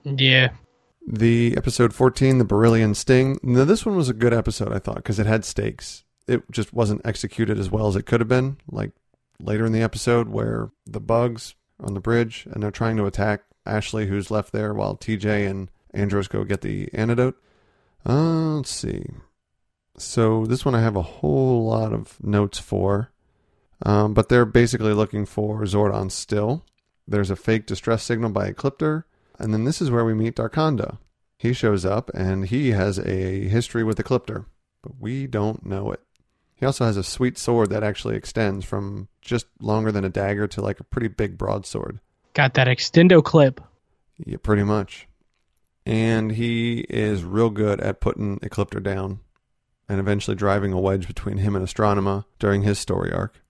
Yeah. The episode 14, The Beryllian Sting. Now, this one was a good episode, I thought, because it had stakes. It just wasn't executed as well as it could have been, like later in the episode where the bugs on the bridge, and they're trying to attack Ashley, who's left there, while TJ and Andros go get the antidote. Let's see. So this one I have a whole lot of notes for. But they're basically looking for Zordon still. There's a fake distress signal by Ecliptor. And then this is where we meet Darkonda. He shows up, and he has a history with Ecliptor. But we don't know it. He also has a sweet sword that actually extends from just longer than a dagger to like a pretty big broadsword. Got that extendo clip. Yeah, pretty much. And he is real good at putting Ecliptor down and eventually driving a wedge between him and Astronema during his story arc.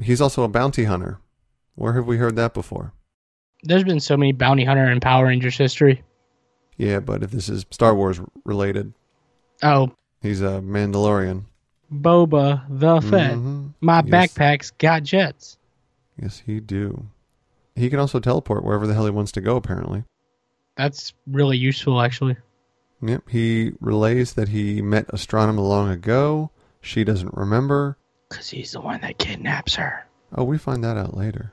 He's also a bounty hunter. Where have we heard that before? There's been so many bounty hunter in Power Rangers history. Yeah, but if this is Star Wars related. Oh. He's a Mandalorian. Boba the Fett. Mm-hmm. Backpack's got jets. Yes, he do. He can also teleport wherever the hell he wants to go, apparently. That's really useful, actually. Yep, he relays that he met Astronema long ago. She doesn't remember. Because he's the one that kidnaps her. Oh, we find that out later.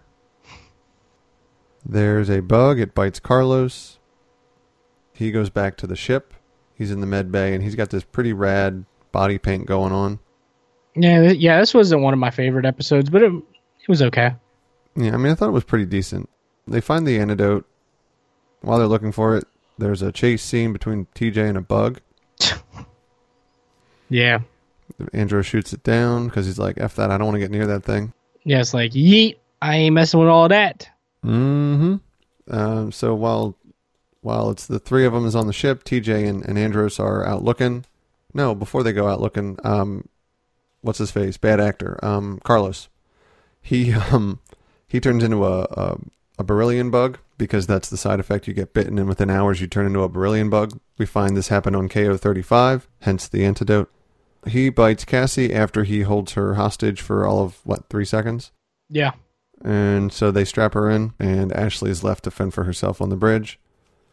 There's a bug. It bites Carlos. He goes back to the ship. He's in the med bay, and he's got this pretty rad body paint going on. Yeah, this wasn't one of my favorite episodes, but it was okay. Yeah, I mean, I thought it was pretty decent. They find the antidote. While they're looking for it, there's a chase scene between TJ and a bug. Yeah. Andrew shoots it down because he's like, F that, I don't want to get near that thing. Yeah, it's like, yeet, I ain't messing with all that. Mm-hmm. So while it's the three of them is on the ship, TJ and Andros are out looking. No, before they go out looking, what's his face? Bad actor. Carlos. He turns into a beryllian bug because that's the side effect. You get bitten and within hours you turn into a beryllian bug. We find this happened on KO-35, hence the antidote. He bites Cassie after he holds her hostage for all of, 3 seconds? Yeah. And so they strap her in, and Ashley is left to fend for herself on the bridge.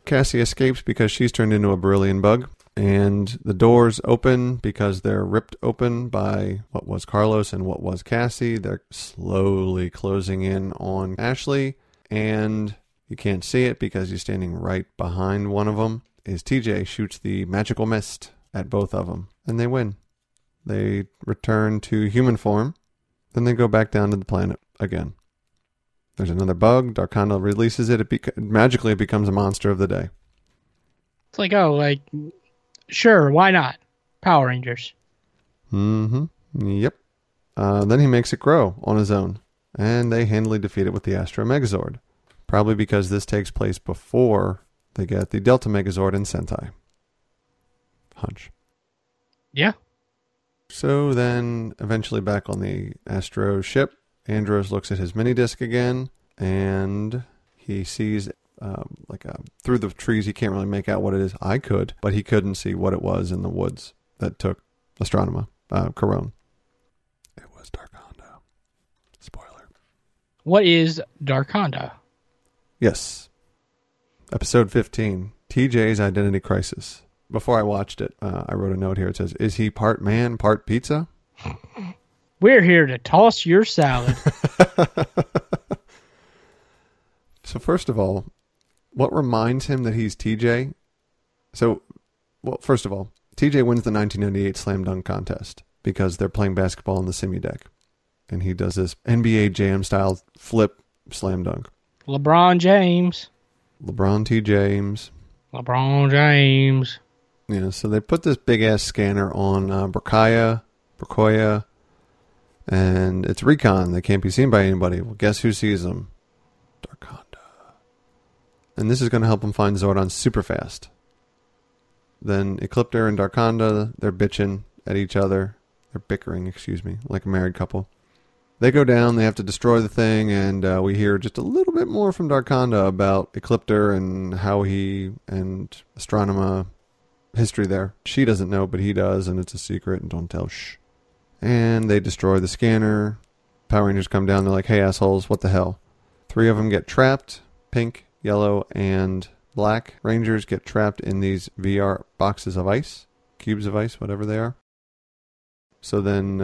Cassie escapes because she's turned into a beryllian bug, and the doors open because they're ripped open by what was Carlos and what was Cassie. They're slowly closing in on Ashley, and you can't see it because he's standing right behind one of them. Is TJ shoots the magical mist at both of them, and they win. They return to human form. Then they go back down to the planet again. There's another bug. Darkonda releases it. Magically, it becomes a monster of the day. It's like, sure, why not? Power Rangers. Mm-hmm. Yep. Then he makes it grow on his own. And they handily defeat it with the Astro Megazord. Probably because this takes place before they get the Delta Megazord in Sentai. Hunch. Yeah. So then, eventually back on the Astro ship, Andros looks at his mini-disc again, and he sees, through the trees, he can't really make out what it is. I could, but he couldn't see what it was in the woods that took Astronema, Corone. It was Darkonda. Spoiler. What is Darkonda? Yes. Episode 15, TJ's Identity Crisis. Before I watched it, I wrote a note here. It says, is he part man, part pizza? We're here to toss your salad. So first of all, what reminds him that he's TJ? So, first of all, TJ wins the 1998 slam dunk contest because they're playing basketball on the Simi deck. And he does this NBA Jam style flip slam dunk. LeBron James. LeBron James. Yeah, so they put this big-ass scanner on Brokoya, and it's recon. They can't be seen by anybody. Well, guess who sees them? Darkonda. And this is going to help them find Zordon super fast. Then Ecliptor and Darkonda, they're bitching at each other. They're bickering, excuse me, like a married couple. They go down, they have to destroy the thing, and we hear just a little bit more from Darkonda about Ecliptor and how he and Astronema history there. She doesn't know, but he does, and it's a secret, and don't tell shh. And they destroy the scanner. Power Rangers come down, they're like, hey assholes, what the hell? Three of them get trapped. Pink, yellow, and black Rangers get trapped in these VR boxes of ice. Cubes of ice, whatever they are. So then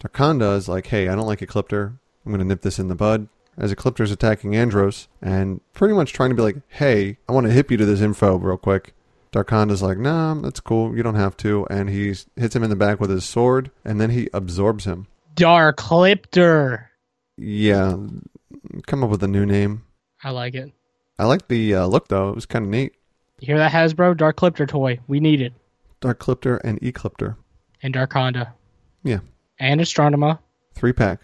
Darkonda is like, hey, I don't like Ecliptor. I'm going to nip this in the bud. As Ecliptor's attacking Andros and pretty much trying to be like, hey, I want to hip you to this info real quick. Darkonda's like, nah, that's cool. You don't have to. And he hits him in the back with his sword, and then he absorbs him. Darklyptor. Yeah. Come up with a new name. I like it. I like the look, though. It was kind of neat. You hear that, Hasbro? Darklyptor toy. We need it. Darklyptor and Ecliptor. And Darkonda. Yeah. And Astronema. 3-pack.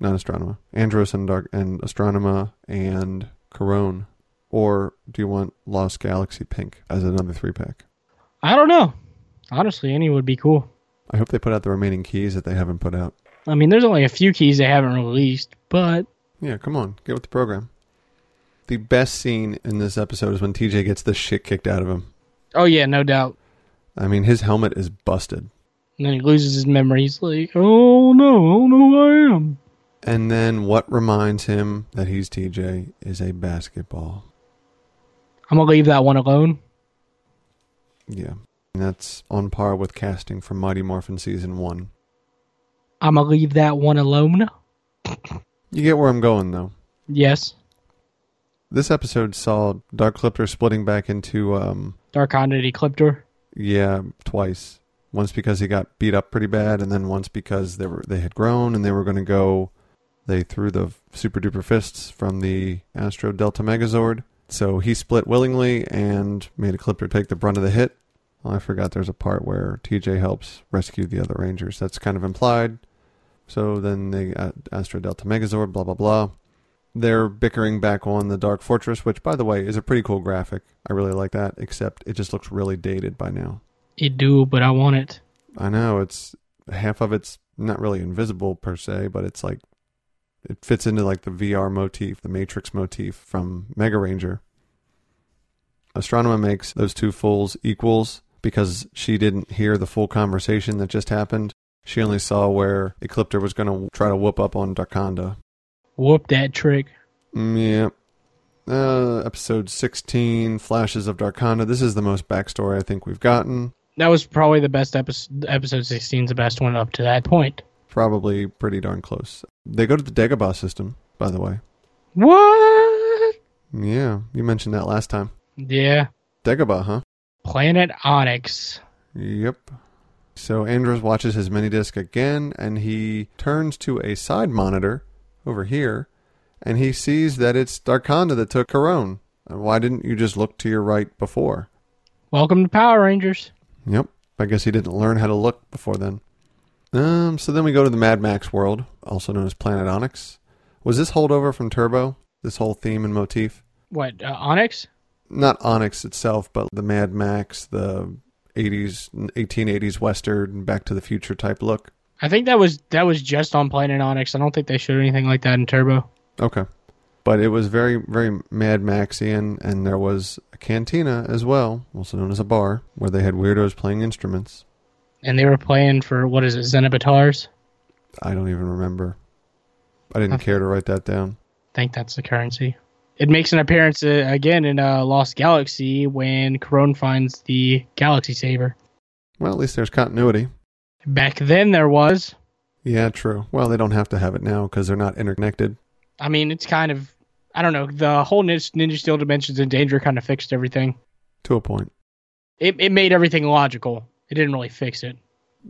Not Astronema. Andros and Astronema and Corone. Or do you want Lost Galaxy Pink as another 3-pack? I don't know. Honestly, any would be cool. I hope they put out the remaining keys that they haven't put out. I mean, there's only a few keys they haven't released, but... Yeah, come on. Get with the program. The best scene in this episode is when TJ gets the shit kicked out of him. Oh, yeah, no doubt. I mean, his helmet is busted. And then he loses his memory. He's like, oh no, who I am. And then what reminds him that he's TJ is a basketball. I'm going to leave that one alone. Yeah. And that's on par with casting from Mighty Morphin Season 1. I'm going to leave that one alone. You get where I'm going, though. Yes. This episode saw Darklyptor splitting back into... Darkonda and Ecliptor? Yeah, twice. Once because he got beat up pretty bad, and then once because they had grown, and they were going to go... They threw the super-duper fists from the Astro Delta Megazord. So he split willingly and made Ecliptor take the brunt of the hit. Well, I forgot there's a part where TJ helps rescue the other Rangers. That's kind of implied. So then the Astro Delta Megazord, blah, blah, blah. They're bickering back on the Dark Fortress, which, by the way, is a pretty cool graphic. I really like that, except it just looks really dated by now. It do, but I want it. I know. It's half of it's not really invisible per se, but it's like it fits into like the VR motif, the Matrix motif from Mega Ranger. Astronema makes those two fools equals because she didn't hear the full conversation that just happened. She only saw where Ecliptor was going to try to whoop up on Darkonda. Whoop that trick. Yeah. Episode 16, Flashes of Darkonda. This is the most backstory I think we've gotten. That was probably the best episode. Episode 16 is the best one up to that point. Probably pretty darn close. They go to the Dagobah system, by the way. What? Yeah, you mentioned that last time. Yeah. Dagobah, huh? Planet Onyx. Yep. So Andros watches his minidisc again, and he turns to a side monitor over here, and he sees that it's Darkonda that took Corone. Why didn't you just look to your right before? Welcome to Power Rangers. Yep. I guess he didn't learn how to look before then. So then we go to the Mad Max world, also known as Planet Onyx. Was this holdover from Turbo, this whole theme and motif? What, Onyx? Not Onyx itself, but the Mad Max, the 1880s Western, Back to the Future type look. I think that was just on Planet Onyx. I don't think they showed anything like that in Turbo. Okay. But it was very, very Mad Maxian, and there was a cantina as well, also known as a bar, where they had weirdos playing instruments. And they were playing for, what is it, Zenobitars? I don't even remember. I didn't care to write that down. I think that's the currency. It makes an appearance again in Lost Galaxy when Corone finds the Galaxy Saber. Well, at least there's continuity. Back then there was. Yeah, true. Well, they don't have to have it now because they're not interconnected. I mean, it's kind of, I don't know, the whole Ninja Steel Dimensions in Danger kind of fixed everything. To a point. It made everything logical. It didn't really fix it.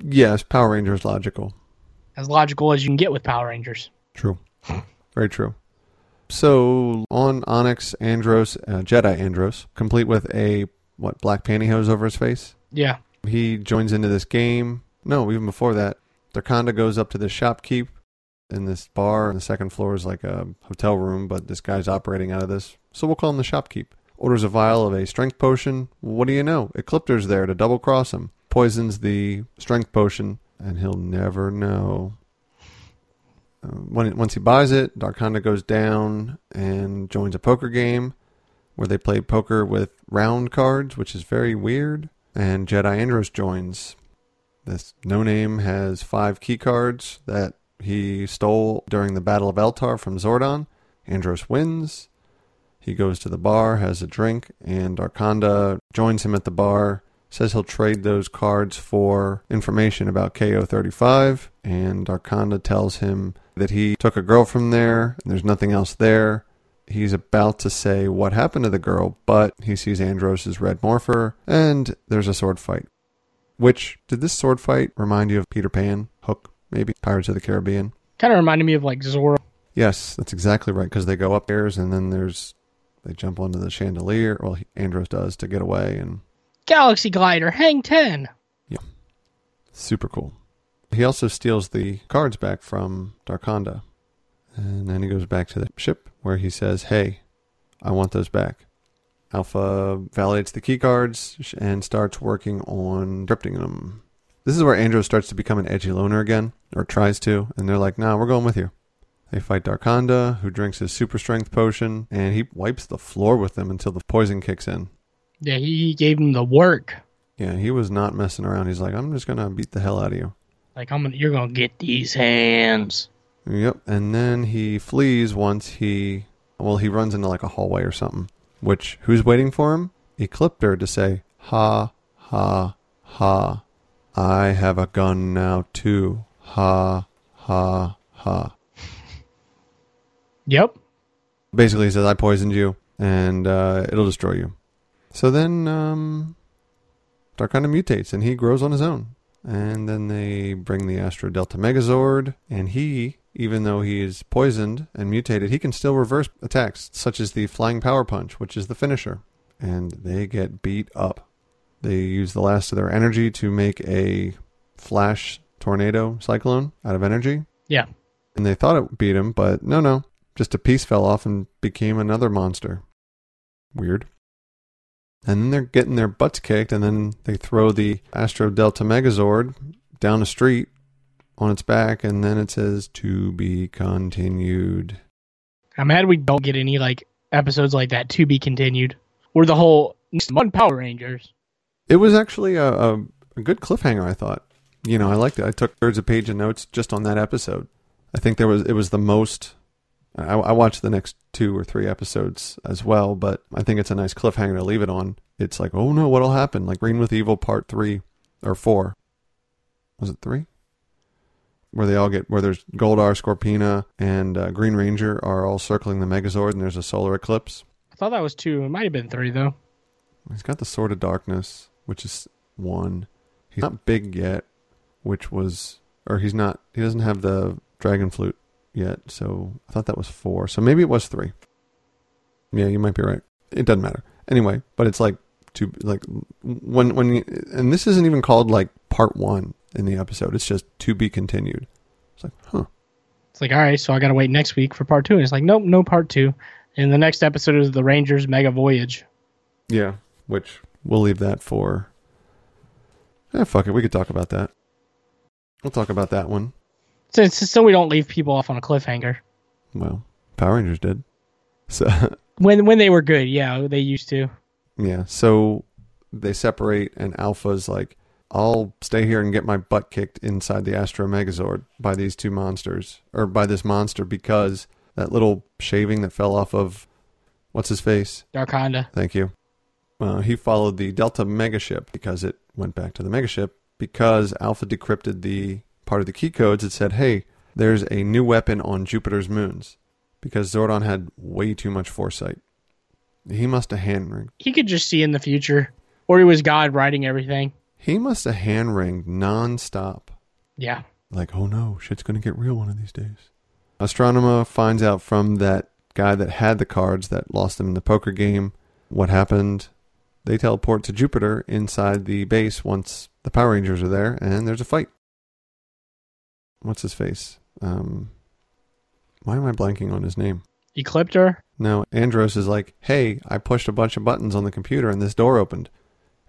Yes, Power Rangers logical. As logical as you can get with Power Rangers. True. Very true. So on Onyx, Andros, Jedi Andros, complete with a what, black pantyhose over his face? Yeah. He joins into this game. No, even before that, Darkonda goes up to the shopkeep in this bar. And the second floor is like a hotel room, but this guy's operating out of this. So we'll call him the shopkeep. Orders a vial of a strength potion. What do you know? Ecliptor's there to double cross him. Poisons the strength potion, and he'll never know. Once he buys it, Darkonda goes down and joins a poker game where they play poker with round cards, which is very weird. And Jedi Andros joins. This no-name has 5 key cards that he stole during the Battle of Eltar from Zordon. Andros wins. He goes to the bar, has a drink, and Darkonda joins him at the bar. Says he'll trade those cards for information about KO-35. And Darkonda tells him that he took a girl from there, and there's nothing else there. He's about to say what happened to the girl, but he sees Andros' red morpher, and there's a sword fight. Which, did this sword fight remind you of Peter Pan, Hook, maybe Pirates of the Caribbean? Kind of reminded me of like Zorro. Yes, that's exactly right, because they go up stairs, and then they jump onto the chandelier. Well, Andros does to get away, and... Galaxy Glider, hang 10. Yeah. Super cool. He also steals the cards back from Darkonda. And then he goes back to the ship where he says, hey, I want those back. Alpha validates the key cards and starts working on encrypting them. This is where Andros starts to become an edgy loner again, or tries to. And they're like, nah, we're going with you. They fight Darkonda, who drinks his super strength potion, and he wipes the floor with them until the poison kicks in. Yeah, he gave him the work. Yeah, he was not messing around. He's like, I'm just going to beat the hell out of you. Like, you're going to get these hands. Yep, and then he flees once he runs into like a hallway or something. Which, who's waiting for him? Ecliptor to say, ha, ha, ha. I have a gun now too. Ha, ha, ha. Yep. Basically, he says, I poisoned you, and it'll destroy you. So then Darkonda mutates, and he grows on his own. And then they bring the Astro Delta Megazord, and he, even though he is poisoned and mutated, he can still reverse attacks, such as the Flying Power Punch, which is the finisher. And they get beat up. They use the last of their energy to make a Flash Tornado Cyclone out of energy. Yeah. And they thought it beat him, but no. Just a piece fell off and became another monster. Weird. And then they're getting their butts kicked, and then they throw the Astro Delta Megazord down the street on its back, and then it says, to be continued. I'm mad we don't get any like episodes like that, to be continued, or the whole one Power Rangers. It was actually a good cliffhanger, I thought. You know, I liked it. I took thirds of page of notes just on that episode. I think it was the most... I watched the next 2 or 3 episodes as well, but I think it's a nice cliffhanger to leave it on. It's like, oh no, what'll happen? Like Green with Evil Part 3 or 4. Was it 3? Where there's Goldar, Scorpina, and Green Ranger are all circling the Megazord, and there's a solar eclipse. I thought that was 2. It might have been 3 though. He's got the Sword of Darkness, which is 1. He's not big yet, he doesn't have the Dragon Flute yet, so I thought that was 4, so maybe it was 3. Yeah, you might be right. It doesn't matter anyway, but it's like and this isn't even called like part 1 in the episode. It's just to be continued. It's like, huh. It's like, all right, so I gotta wait next week for part 2, and it's like, nope, no part 2. And the next episode is the Rangers Mega Voyage. Yeah, which we'll leave that for. Fuck it, we could talk about that. We'll talk about that one. So we don't leave people off on a cliffhanger. Well, Power Rangers did. So when they were good, yeah, they used to. Yeah, so they separate, and Alpha's like, I'll stay here and get my butt kicked inside the Astro Megazord by these 2 monsters, or by this monster, because that little shaving that fell off of, what's his face? Darkonda. Thank you. He followed the Delta Megaship because it went back to the Megaship because Alpha decrypted the... part of the key codes. It said, hey, there's a new weapon on Jupiter's moons, because Zordon had way too much foresight. He must have hand-ringed. He could just see in the future, or he was God writing everything. He must have hand-ringed nonstop. Yeah. Like, oh no, shit's going to get real one of these days. Astronema finds out from that guy that had the cards that lost them in the poker game what happened, They teleport to Jupiter inside the base once the Power Rangers are there, and there's a fight. What's his face? Why am I blanking on his name? Ecliptor? No, Andros is like, hey, I pushed a bunch of buttons on the computer and this door opened.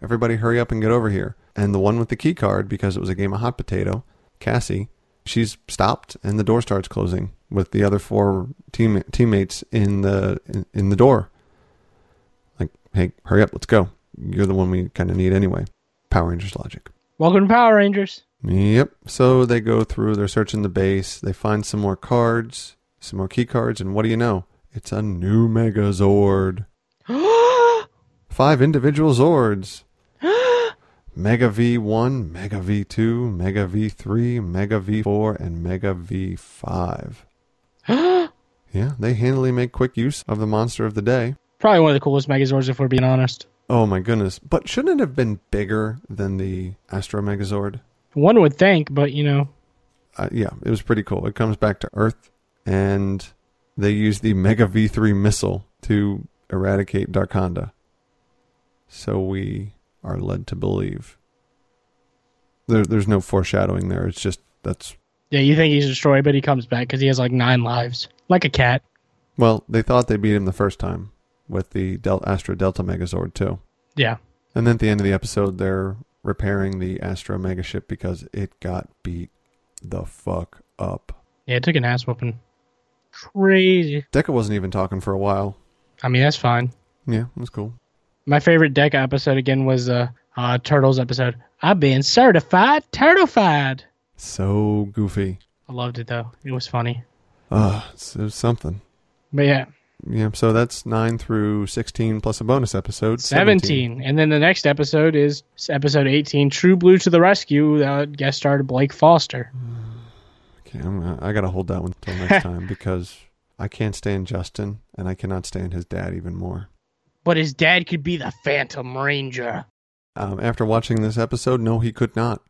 Everybody hurry up and get over here. And the one with the key card, because it was a game of hot potato, Cassie, she's stopped and the door starts closing with the other four teammates in the door. Like, hey, hurry up, let's go. You're the one we kind of need anyway. Power Rangers logic. Welcome to Power Rangers. Yep. So they go through, they're searching the base, they find some more cards, some more key cards, and what do you know? It's a new Megazord. 5 individual Zords. Mega V1, Mega V2, Mega V3, Mega V4, and Mega V5. Yeah, they handily make quick use of the monster of the day. Probably one of the coolest Megazords, if we're being honest. Oh my goodness. But shouldn't it have been bigger than the Astro Megazord? One would think, but you know. Yeah, it was pretty cool. It comes back to Earth, and they use the Mega V3 missile to eradicate Darkonda. So we are led to believe. There's no foreshadowing there. It's just that's... Yeah, you think he's destroyed, but he comes back because he has like 9 lives. Like a cat. Well, they thought they beat him the first time with the Astro Delta Megazord too. Yeah. And then at the end of the episode, they're repairing the Astro Megaship because it got beat the fuck up. Yeah, it took an ass whooping. Crazy. Deca wasn't even talking for a while. I mean, that's fine. Yeah, that's cool. My favorite Deca episode again was Turtles episode. I've been certified turtlefied. So goofy. I loved it though. It was funny. It was something. But yeah. Yeah, so that's 9 through 16 plus a bonus episode. 17. And then the next episode is episode 18, True Blue to the Rescue. Guest starred Blake Foster. Okay, I got to hold that one until next time because I can't stand Justin and I cannot stand his dad even more. But his dad could be the Phantom Ranger. After watching this episode, no, he could not.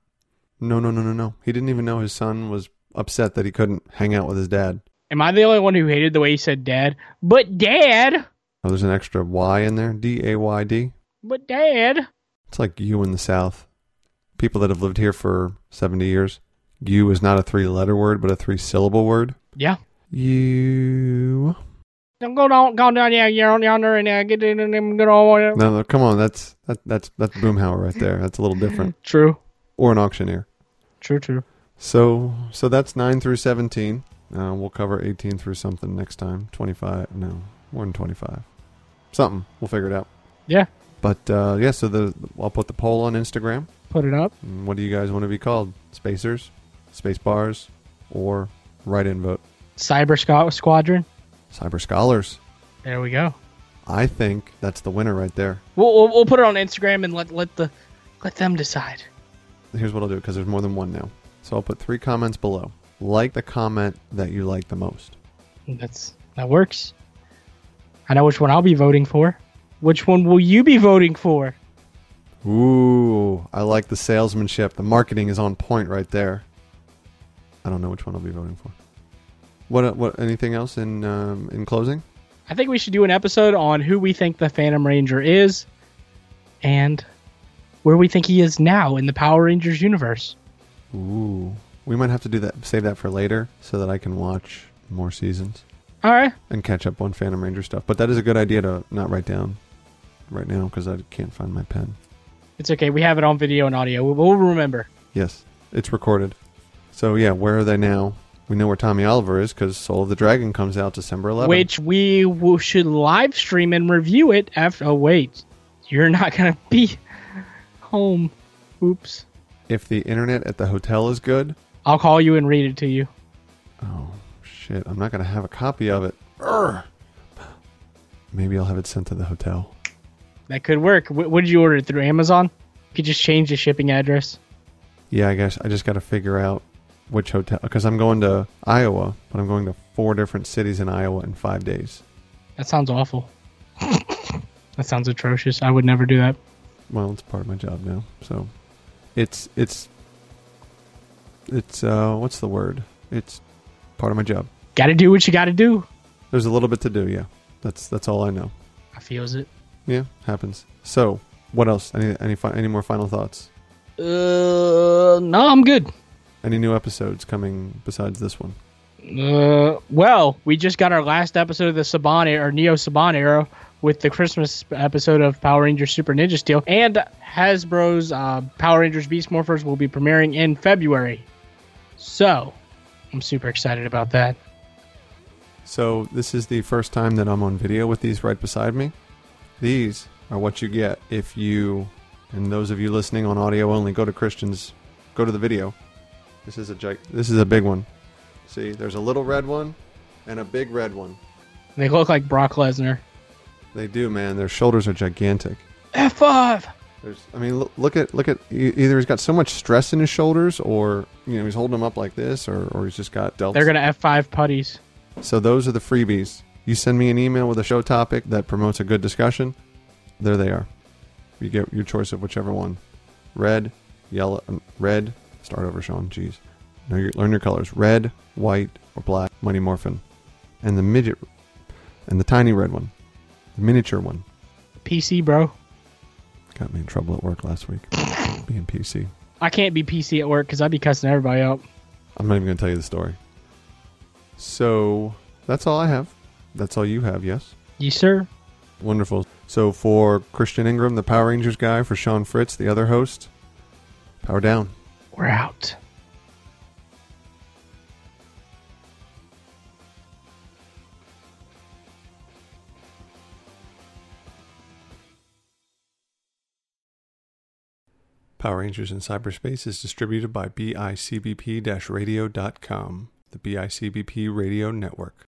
No. He didn't even know his son was upset that he couldn't hang out with his dad. Am I the only one who hated the way he said dad? But dad! Oh, there's an extra Y in there. D-A-Y-D. But dad! It's like you in the South. People that have lived here for 70 years. You is not a 3-letter word, but a 3-syllable word. Yeah. You... Go down yonder and get in and get all... No, come on. That's Boomhauer right there. That's a little different. True. Or an auctioneer. True. So that's 9 through 17. We'll cover 18 through something next time. 25, no, more than 25. Something. We'll figure it out. Yeah. But, so I'll put the poll on Instagram. Put it up. And what do you guys want to be called? Spacers? Space Bars? Or write-in vote? Cyber Squadron? Cyber Scholars. There we go. I think that's the winner right there. We'll put it on Instagram and let them decide. Here's what I'll do, because there's more than one now. So I'll put 3 comments below. Like the comment that you like the most. That works. I know which one I'll be voting for. Which one will you be voting for? Ooh, I like the salesmanship. The marketing is on point right there. I don't know which one I'll be voting for. What? Anything else in closing? I think we should do an episode on who we think the Phantom Ranger is and where we think he is now in the Power Rangers universe. Ooh. We might have to do that, save that for later so that I can watch more seasons. All right. And catch up on Phantom Ranger stuff. But that is a good idea to not write down right now because I can't find my pen. It's okay. We have it on video and audio. We'll remember. Yes. It's recorded. So, yeah, where are they now? We know where Tommy Oliver is because Soul of the Dragon comes out December 11th. Which we should live stream and review it after... Oh, wait. You're not going to be home. Oops. If the internet at the hotel is good... I'll call you and read it to you. Oh, shit. I'm not going to have a copy of it. Urgh. Maybe I'll have it sent to the hotel. That could work. What did you order it through Amazon? You could just change the shipping address. Yeah, I guess I just got to figure out which hotel. Because I'm going to Iowa, but I'm going to 4 different cities in Iowa in 5 days. That sounds awful. That sounds atrocious. I would never do that. Well, it's part of my job now. So It's what's the word? It's part of my job. Got to do what you got to do. There's a little bit to do, yeah. That's all I know. I feels it. Yeah, happens. So, What else? Any more final thoughts? No, I'm good. Any new episodes coming besides this one? Well, we just got our last episode of the Saban era, or Neo Saban era, with the Christmas episode of Power Rangers Super Ninja Steel, and Hasbro's Power Rangers Beast Morphers will be premiering in February. So, I'm super excited about that. So, this is the first time that I'm on video with these right beside me. These are what you get if you, and those of you listening on audio only, go to Christian's, go to the video. This is a big one. See, there's a little red one and a big red one. They look like Brock Lesnar. They do, man. Their shoulders are gigantic. F5! I mean, look at. Either he's got so much stress in his shoulders, or he's holding them up like this, or he's just got delts. They're gonna F5 putties. So those are the freebies. You send me an email with a show topic that promotes a good discussion. There they are. You get your choice of whichever one. Red, yellow, red. Start over, Sean. Jeez. Now learn your colors: red, white, or black. Mighty Morphin, and the midget, and the tiny red one. The miniature one. PC, bro. Got me in trouble at work last week. Being PC. I can't be PC at work because I'd be cussing everybody out. I'm not even going to tell you the story. So, that's all I have. That's all you have, yes? Yes, sir. Wonderful. So, for Christian Ingram, the Power Rangers guy, for Sean Fritz, the other host, power down. We're out. Power Rangers in Cyberspace is distributed by bicbp-radio.com, the BICBP Radio Network.